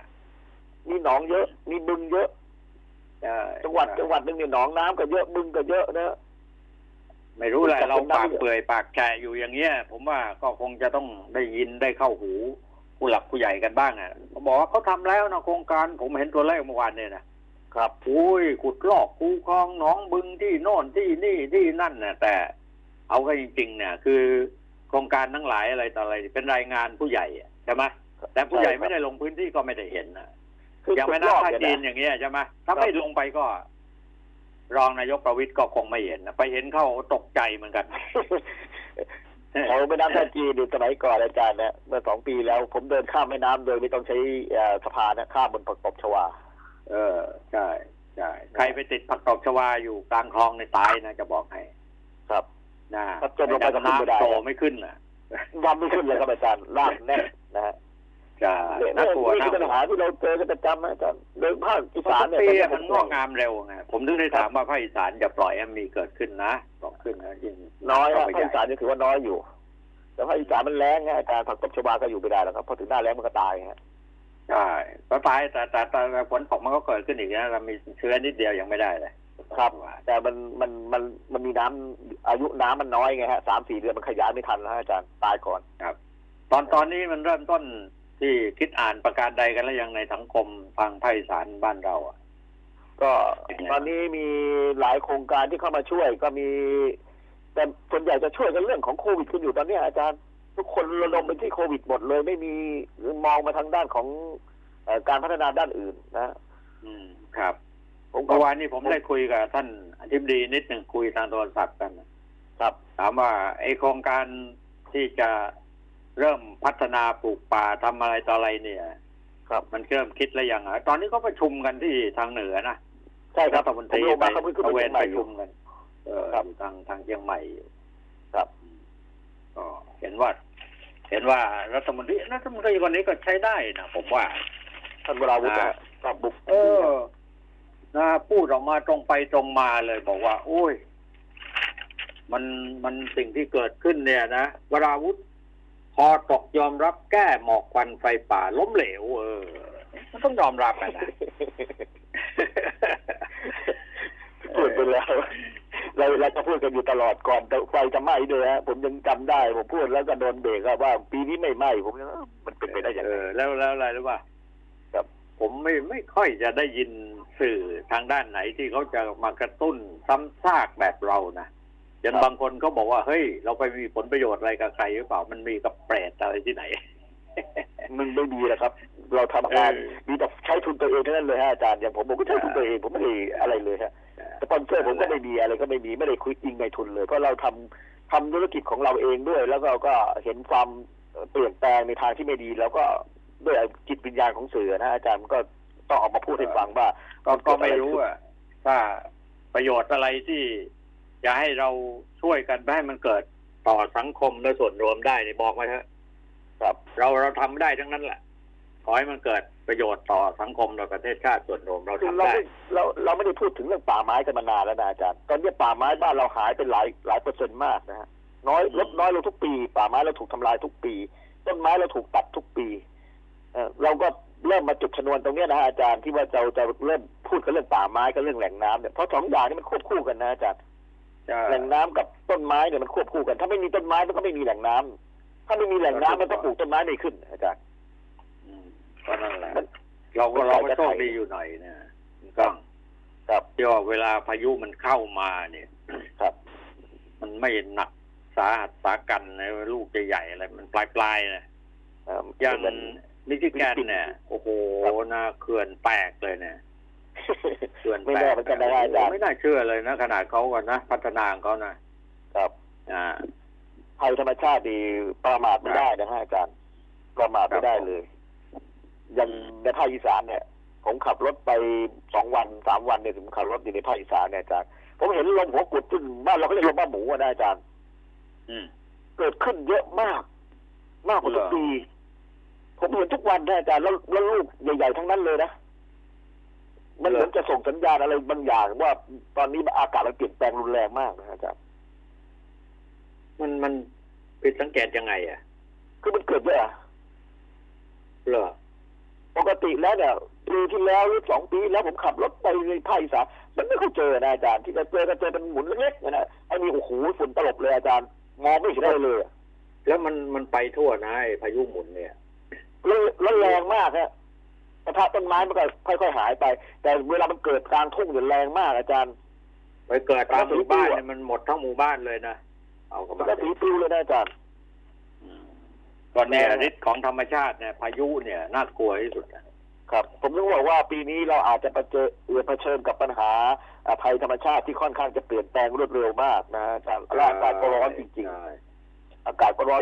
มีหนองเยอะมีบึงเยอะจังหวัดหนึ่งเนี่ยหนองน้ำก็เยอะบึงก็เยอะนะไม่รู้แหละเราปากเปื่อยปากแฉะอยู่อย่างเงี้ยผมว่าก็คงจะต้องได้ยินได้เข้าหูผู้หลักผู้ใหญ่กันบ้างอ่ะบอกว่าเขาทำแล้วนะโครงการผมเห็นตัวเลขเมื่อวานเนี่ยนะครับอุ้ยขุดลอกคูคลองหนองบึงที่โน่นที่นี่ที่นั่นน่ะแต่เอาก็จริงๆเนี่ยคือโครงการทั้งหลายอะไรต่ออะไรเป็นรายงานผู้ใหญ่ใช่ไหมแต่ผู้ใหญ่ไม่ได้ลงพื้นที่ก็ไม่ได้เห็นนะอย่างแม่น้ำท่าจีนอย่างเงี้ยใช่ไหมถ้าไม่ลงไปก็รองนายกประวิตรก็คงไม่เห็นนะไปเห็นเข้าตกใจเหมือนกันเขาแม่น้ำท่าจีนสมัยก่อนอาจารย์นะเมื่อ2 ปีแล้วผมเดินข้ามแม่น้ำโดยไม่ต้องใช้สะพานนะข้ามบนผักตบชวาใช่ใช่ใครไปติดผักตบชวาอยู่กลางคลองในตายนะจะบอกให้ครับนะจนลงไปกับน้ำโตไม่ขึ้นน่ะน้ำไม่ขึ้นเลยครับอาจารย์ล่างแน่นะฮะจะน่ากลัวนะปัญหาที่เราเจอกันประจำนะอาจารย์เรื่องภาคอีสานเนี่ยมันงอกงามเร็วไงผมถึงได้ถามว่าภาคอีสานจะปล่อยให้มีเกิดขึ้นนะปล่อยขึ้นนะจริงน้อยภาคอีสานจะถือว่าน้อยอยู่แต่ภาคอีสานมันแล้งไงอาจารย์ผักตบชวาก็อยู่ไม่ได้แล้วครับพอถึงหน้าแล้งมันก็ตายฮะใช่ก็ตายแต่ผลตกมันก็เกิดขึ้นอีกนะเรามีเชื้อนิดเดียวยังไม่ได้เลยครับแต่มันมีน้ำอายุน้ำมันน้อยไงฮะ3-4 เดือนมันขยายไม่ทันแล้วอาจารย์ตายก่อนครับตอนนี้มันเริ่มต้นที่คิดอ่านประการใดกันแล้วยังในสังคมทางภาคอีสานบ้านเราอ่ะก็ตอนนี้มีหลายโครงการที่เข้ามาช่วยก็มีแต่ส่วนใหญ่จะช่วยกันเรื่องของโควิดกันอยู่ตอนนี้อาจารย์ทุกคนระดมไปที่โควิดหมดเลยไม่มีมองมาทางด้านของการพัฒนาด้านอื่นนะครับเมื่อวานนี้ผมได้คุยกับท่านอธิบดีนิดหนึ่งคุยทางโทรศัพท์กันครับถามว่าไอโครงการที่จะเริ่มพัฒนาปลูกป่าทำอะไรต่ออะไรเนี่ยครับมันเริ่มคิดแล้วยังอ่ะตอนนี้ก็ประชุมกันที่ทางเหนือนะใช่ครับผมลงมาเขาเพิ่งขึ้นไปประชุมกันทางเชียงใหม่ครับก็เห็นว่ารัฐมนตรีวันนี้ก็ใช้ได้นะผมว่าท่านวราวุฒิกับบุกนะพูดออกมาตรงไปตรงมาเลยบอกว่าโอ้ยมันสิ่งที่เกิดขึ้นเนี่ยนะวราวุฒิพอตกยอมรับแก้หมอกควันไฟป่าล้มเหลวมันต้องยอมรับนะพูดไปแล้วเราจะพูดกันอยู่ตลอดก่อนไฟจะไหม้ด้วยฮะผมยังจำได้ผมพูดแล้วก็โดนเบรกว่าปีนี้ไม่ไหม้ผมมันเป็นไปได้ยังไงแล้วอะไรรู้ป่ะครับผมไม่ค่อยจะได้ยินสื่อทางด้านไหนที่เขาจะมากระตุ้นซ้ำซากแบบเรานะจนบางคนก็บอกว่าเฮ้ยเราไปมีผลประโยชน์อะไรกับใครหรือเปล่ามันมีกับเปรตอะไรที่ไหนมันไม่ดีนะครับเราทำงานมีแต่ใช้ทุนตัวเองเท่านั้นเลยฮะอาจารย์อย่างผมก็ใช้ทุนตัวเองผมไม่ได้อะไรเลยฮะสปอนเซอร์ผมก็ไม่มีอะไรก็ไม่มีไม่ได้คุยยิงในทุนเลยเพราะเราทำธุรกิจของเราเองด้วยแล้วเราก็เห็นความเปลี่ยนแปลงในทางที่ไม่ดีแล้วก็ด้วยจิตวิญญาณของสื่อนะอาจารย์ก็ต้องออกมาพูดให้ฟังว่าก็ไม่รู้ว่าประโยชน์อะไรที่จะให้เราช่วยกันไม่ให้มันเกิดต่อสังคมและส่วนรวมได้เนี่ยบอกไว้เถอะครับเราทำได้ทั้งนั้นแหละขอให้มันเกิดประโยชน์ต่อสังคมและประเทศชาติส่วนรวมเราทำได้เราไม่ได้พูดถึงเรื่องป่าไม้กันมานานแล้วนะอาจารย์ตอนนี้ป่าไม้บ้านเราหายเป็นหลายเปอร์เซ็นต์มากนะฮะน้อยลดน้อยลงทุกปีป่าไม้เราถูกทำลายทุกปีต้นไม้เราถูกตัดทุกปีเราก็เริ่มมาจุดชนวนตรงนี้นะอาจารย์ที่ว่าเราจะเริ่มพูดกันเรื่องป่าไม้กับเรื่องแหล่งน้ำเนี่ยเพราะ2 อย่างนี้มันควบคู่กันนะอาจารย์แหล่งน้ำกับต้นไม้เนี่ยมันควบคู่กันถ้าไม่มีต้นไม้มันก็ไม่มีแหล่งน้ำ ถ้าไม่มีแหล่งน้ำมันต้องปลูกต้นไม้ไม่ขึ้นอาจารย์ก็นั่นแหละเราก็เราโชคดีอยู่หน่อยนะต้องครับที่ว่าเวลาพายุมันเข้ามาเนี่ยครับมันไม่หนักสาหัสสากันนะลูกใหญ่ๆอะไรมันปลายๆนะอย่างนิติการเนี่ยโอ้โหน่าเขื่อนแตกเลยเนี่ยเขื่อนแตกไม่น่าเชื่อเลยนะขนาดเขากันนะพัฒนาเขานะครับภัยธรรมชาติดีประมาทไม่ได้นะฮะอาจารย์ประมาทไม่ได้เลยอย่างในภาคอีสานเนี่ยผมขับรถไป2-3 วันเนี่ยผมขับรถอยู่ในภาคอีสานเนี่ยอาจารย์ผมเห็นลมหัวกุดขึ้นบ้านเราก็เรียกลมบ้าหมูนะอาจารย์เกิดขึ้นเยอะมากกว่าทุกปีผมเห็นทุกวันนะอาจารย์แล้วลูกใหญ่ๆทั้งนั้นเลยนะมันเหมือนจะส่งสัญญาณอะไรบางอย่างว่าตอนนี้อากาศมันเปลี่ยนแปลงรุนแรงมากนะอาจารย์มันผิดสังเกตยังไงอ่ะคือมันเกิดเยอะเหรอปกติแล้วเนี่ยปีที่แล้วหรือ2 ปีแล้วผมขับรถไปในภาคอีสานมันไม่เคยเจอนะอาจารย์ที่เจอเป็นหมุนเล็กๆนะไอ้นี่โอ้โหฝุ่นตลบเลยอาจารย์มองไม่เห็นได้เลยแล้วมันไปทั่วนะไอ้พายุหมุนเนี่ยแล้วแรงมากฮะกระทะต้นไม้มันก็ค่อยๆหายไปแต่เวลามันเกิดกลางทุ่งเนี่ยแรงมากอาจารย์ไปเกิดตามหมู่บ้านเนี่ยมันหมดทั้งหมู่บ้านเลยนะเอากระสีปิวเลยนะอาจารย์ก่อนแนวฤทธิ์ของธรรมชาติเนี่ยพายุเนี่ยน่ากลัวที่สุดครับผมนึกว่าปีนี้เราอาจจะเผชิญกับปัญหาภัยธรรมชาติที่ค่อนข้างจะเปลี่ยนแปลงรวดเร็วมากนะอาจารย์อากาศก็ร้อนจริงๆอากาศก็ร้อน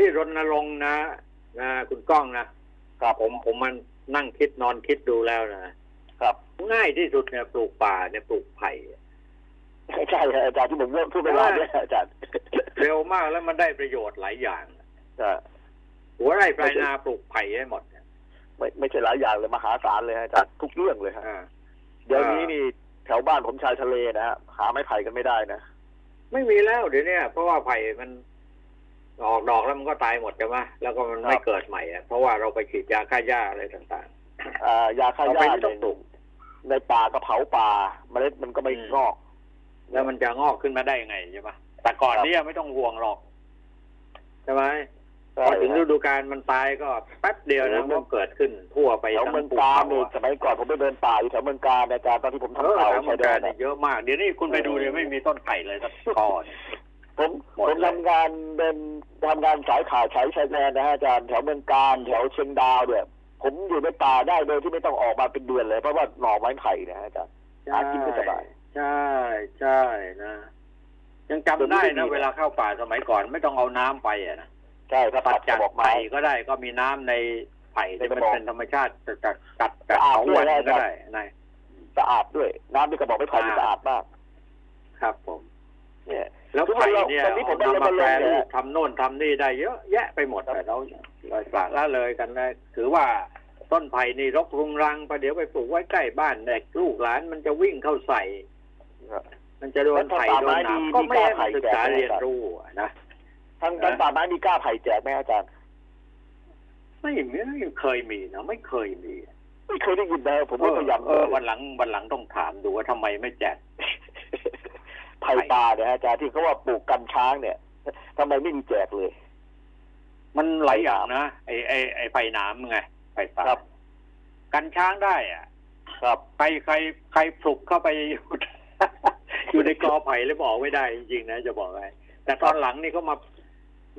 ที่รณรงค์นะคุณก้องนะครับผมมันนั่งคิดนอนคิดดูแล้วนะครับง่ายที่สุดเนี่ยปลูกป่าเนี่ยปลูกไผ่ใช่ครับอาจารย์ที่ผมเริ่มพูดไปแล้วเนี่ยอาจารย์เร็วมากแล้วมันได้ประโยชน์หลายอย่างหัวไร่ปลายนาปลูกไผ่ให้หมดไม่ใช่หลายอย่างเลยมหาศาลเลยอาจารย์ทุกเรื่องเลยฮะเดี๋ยวนี้นี่แถวบ้านผมชายทะเลนะฮะหาไม้ไผ่กันไม่ได้นะไม่มีแล้วเดี๋ยวนี้เพราะว่าไผ่มันออกดอกแล้วมันก็ตายหมดใช่ไหมแล้วก็มันไม่เกิดใหม่เพราะว่าเราไปฉีดยาฆ่าหญ้าอะไรต่างๆยาฆ่าหญ้าในป่ากระเผาป่าเมล็ดมันก็ไม่งอกแล้วมันจะงอกขึ้นมาได้ยังไงใช่ไหมแต่ก่อนเนี่ยไม่ต้องห่วงหรอกใช่ไหมพอถึงฤดูกาลมันตายก็แป๊บเดียวนะมันเกิดขึ้นทั่วไปทั้งเมืองกาสมัยก่อนผมไปเดินป่าอยู่แถวเมืองกาในการตอนที่ผมทำเขาใช่ไหมเยอะมากเดี๋ยวนี้คุณไปดูเนี่ยไม่มีต้นไผ่เลยสักต้นผมทำงานสายข่าวใช้ชายแดนนะอาจารย์แถวเมืองกาแถวเชียงดาวเนี่ยผมอยู่ในป่าได้โดยที่ไม่ต้องออกมาเป็นเดือนเลยเพราะว่าหน่อไม้ไผ่นะอาจารย์หากินก็สบายใช่นะยังจำได้นะเวลาเข้าป่าสมัยก่อนไม่ต้องเอาน้ำไปอะนะใช่ถ้าตัดจากไผ่ก็ได้ก็มีน้ำในไผ่ที่มันเป็นธรรมชาติจากเขาหวานก็ได้นะสะอาดด้วยน้ำที่กระบอกไม้ไผ่สะอาดมากครับผมเนี่ยแล้วไผ่เนี่ยผมนำมาแปรรูปทำโน่นทำนี่ได้เยอะแยะไปหมดแต่เราปละละเลยกันนะถือว่าต้นไผ่นี่รกรุงรังประเดี๋ยวไปปลูกไว้ใกล้บ้านเด็กลูกหลานมันจะวิ่งเข้าใส่มันจะโดนไผ่โดนน้ำก็ไม่ให้ศึกษาเรียนรู้นะทางป่าไม้มีกล้าไผ่แจกไหมอาจารย์ไม่เคยมีนะไม่เคยได้ยินเลยผมก็พยายามวันหลังต้องถามดูว่าทำไมไม่แจกไผ่ป่าเนี่ยอาจารย์ที่เขาว่าปลูกกันช้างเนี่ยทำไมไม่มีแจกเลยมันหลายอย่างนะไอ้ไผ่หนามไงไผ่ป่ากันช้างได้อ่ะครับใครปลุกเข้าไปอยู่ในกอไผ่แล้วบอกไม่ได้จริงๆนะจะบอกไงแต่ตอนหลังนี่ก็มา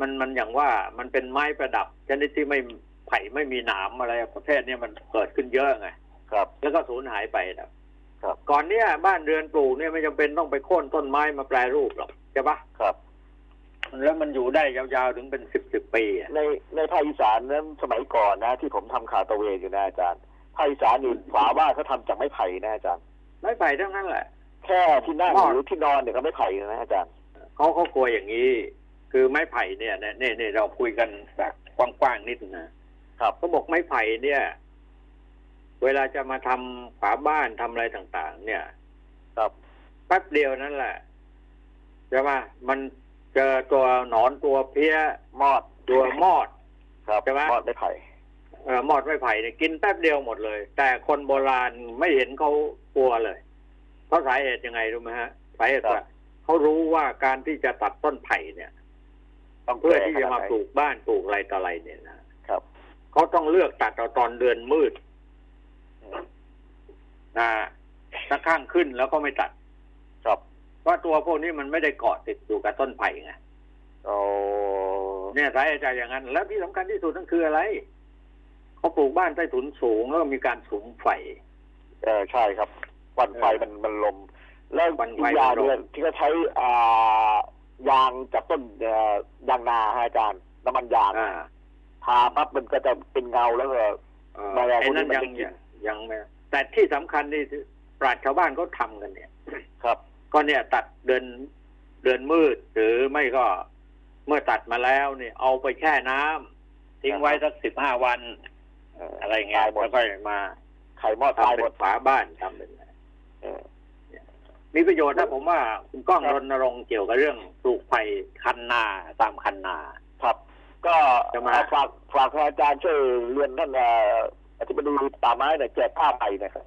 มันอย่างว่ามันเป็นไม้ประดับชนิดที่ไม่ไผ่ไม่มีหนามอะไรประเภทนี้มันเกิดขึ้นเยอะไงครับแล้วก็สูญหายไปนะครับก่อนเนี้ยบ้านเรือนปลูกเนี่ยไม่จำเป็นต้องไปโค่นต้นไม้มาแปรรูปหรอกใช่ปะครับแล้วมันอยู่ได้ยาวๆถึงเป็น10 ปีในภาคอีสานนั้นสมัยก่อนนะที่ผมทำข่าวตะเวนอยู่นะอาจารย์ภาคอีสานนี่ฝาบ้านเขาทำจากไม้ไผ่นะอาจารย์ไม้ไผ่ทั้งนั้นแหละแค่ที่นั่งหรือที่นอนเนี่ยก็ไม้ไผ่นะอาจารย์เขากลัวอย่างนี้คือไม้ไผ่เนี่ยเนี่ยเราคุยกันแบบกว้างๆนิดนะครับเขาบอกไม้ไผ่เนี่ยเวลาจะมาทำฝาบ้านทำอะไรต่างๆเนี่ยครับแป๊บเดียวนั่นแหละใช่ไหมมันเจอตัวหนอนตัวเพี้ยมอดตัวมอดครับใช่ไหมมอดไม้ไผ่มอดไม้ไผ่เนี่ยกินแป๊บเดียวหมดเลยแต่คนโบราณไม่เห็นเขากลัวเลยเพราะสาเหตุยังไงรู้ไหมฮะสาเหตุเขารู้ว่าการที่จะตัดต้นไผ่เนี่ย เพื่อที่จะมาปลูกบ้านปลูกอะไรต่ออะไรเนี่ยนะครับเขาต้องเลือกตัดเอาตอนเดือนมืดสักข้างขึ้นแล้วก็ไม่ตัดครับเพราะตัวพวกนี้มันไม่ได้เกาะติดอยู่กับต้นไผ่ไงเนี่ยสายใจอย่างนั้นแล้วที่สำคัญที่สุดนั่นคืออะไรเขาปลูกบ้านใต้ถุนสูงแล้วมีการสุมไฟใช่ครับควันไฟมันลมแล้วยาเนี่ยที่เขาใช้ยางจากต้นยางนาอาจารย์น้ำมันยางทาปั๊บมันก็จะเป็นเงาแล้วก็ไอ้นั่นยังแต่ที่สำคัญนี่ปราชญ์ชาวบ้านเขาทำกันเนี่ยครับก็เนี่ยตัดเดินมืดหรือไม่ก็เมื่อตัดมาแล้วเนี่ยเอาไปแช่น้ำทิ้งไว้สัก15 วันอะไรเงี้ยแล้วก็มาไข่หม้อตายบนฝาบ้านทำเป็นมีประโยชน์นะผมว่าคุณก้องรณรงค์เกี่ยวกับเรื่องปลูกไผ่คันนาตามคันนาครับก็ฝากอาจารย์ช่วยเรียนท่านอาจารย์ดูป่าไม้เนี่ยแจกผ้าไผ่นะครับ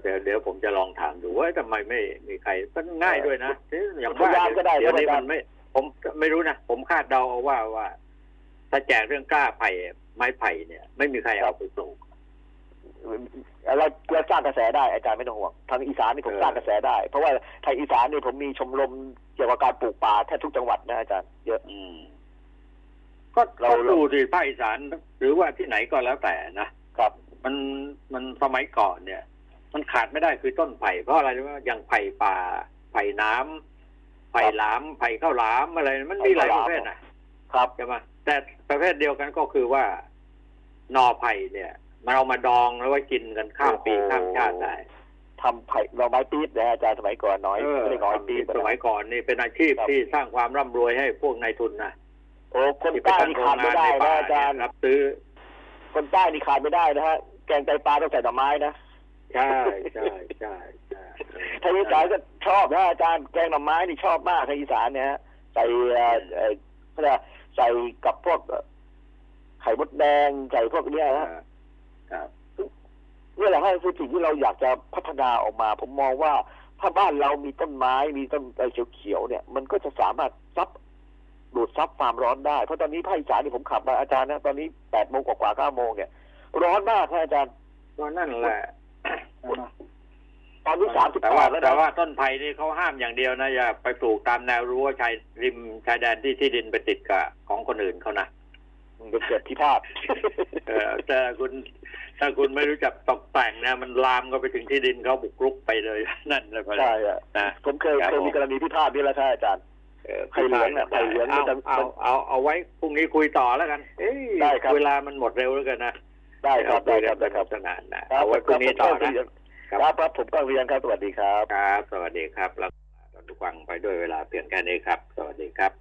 เดี๋ยวผมจะลองถามดูว่าทำไมไม่มีใครมันง่ายด้วยนะอย่างว่าเดี๋ยวนี้มันไม่ผมไม่รู้นะผมคาดเดาว่าถ้าแจกเรื่องกล้าไผ่ไม้ไผ่เนี่ยไม่มีใครเอาไปปลูกเราสร้างกระแสได้อาจารย์ไม่ต้องห่วงทางอีสานนี่ผมสร้างกระแสได้เพราะว่าทางอีสานนี่ผมมีชมรมเกี่ยวกับการปลูกป่าแทบทุกจังหวัดนะอาจารย์เยอะก็เราดูที่ภาคอีสานหรือว่าที่ไหนก็แล้วแต่นะครับมันสมัยก่อนเนี่ยมันขาดไม่ได้คือต้นไผ่เพราะอะไรรู้ไหมอย่างไผ่ป่าไผ่น้ำไผ่หลามไผ่ข้าวหลามอะไรมันมีหลายประเภทนะครับใช่ไหมแต่ประเภทเดียวกันก็คือว่านอไผ่เนี่ยมันเอามาดองแล้วไว้กินกันข้ามปีข้ามชาติได้ทำไผ่เราไม้ปี๊บนะอาจารย์สมัยก่อนน้อยไม่ได้น้อยปี๊บสมัยก่อนนี่เป็นอาชีพที่สร้างความร่ำรวยให้พวกนายทุนนะโอ้คนใต้นี่ขาดไม่ได้นะอาจารย์รับซื้อคนใต้นี่ขาดไม่ได้นะฮะแกงไตปลาต้องใส่หน่อไม้นะใช่ทางอีสานก็ชอบนะอาจารย์แกงหน่อไม้นี่ชอบมากทางอีสานเนี่ยใส่ใส่กับพวกไข่มดแดงใส่พวกนี้นะครับนี่แหละคือสิ่งที่เราอยากจะพัฒนาออกมาผมมองว่าถ้าบ้านเรามีต้นไม้มีต้นไม้เขียวๆเนี่ยมันก็จะสามารถดูดซับความร้อนได้เพราะตอนนี้ภาคอีสานที่ผมขับมาอาจารย์นะตอนนี้ 8:00 นกว่าๆ 9:00 นเนี่ยร้อนมากครับอาจารย์ร้อนนั่นแหละตอนนี้38แล้วแต่ว่าต้นไผ่นี่เขาห้ามอย่างเดียวนะอย่าไปปลูกตามแนวรั้วชายริมชายแดนที่ดินไปติดกับของคนอื่นเขานะมันเกิดพิพาทแต่คุณถ้าคุณไม่รู้จักตกแต่งนะมันลามก็ไปถึงที่ดินเขาบุกรุกไปเลยนั่นเลยใช่นะผมเคยมีกรณีพิพาทนี่แหละครับอาจารย์ไผ่เหลืองนะไผ่เหลืองเอาไว้พรุ่งนี้คุยต่อแล้วกันได้ครับเวลามันหมดเร็วแล้วกันนะได้ครับสนานเอาไว้พรุ่งนี้ต่อนะครับผมก็เรียนครับสวัสดีครับสวัสดีครับแล้วทุกฟังไปด้วยเวลาเพียงแค่นี้ครับสวัสดีครับ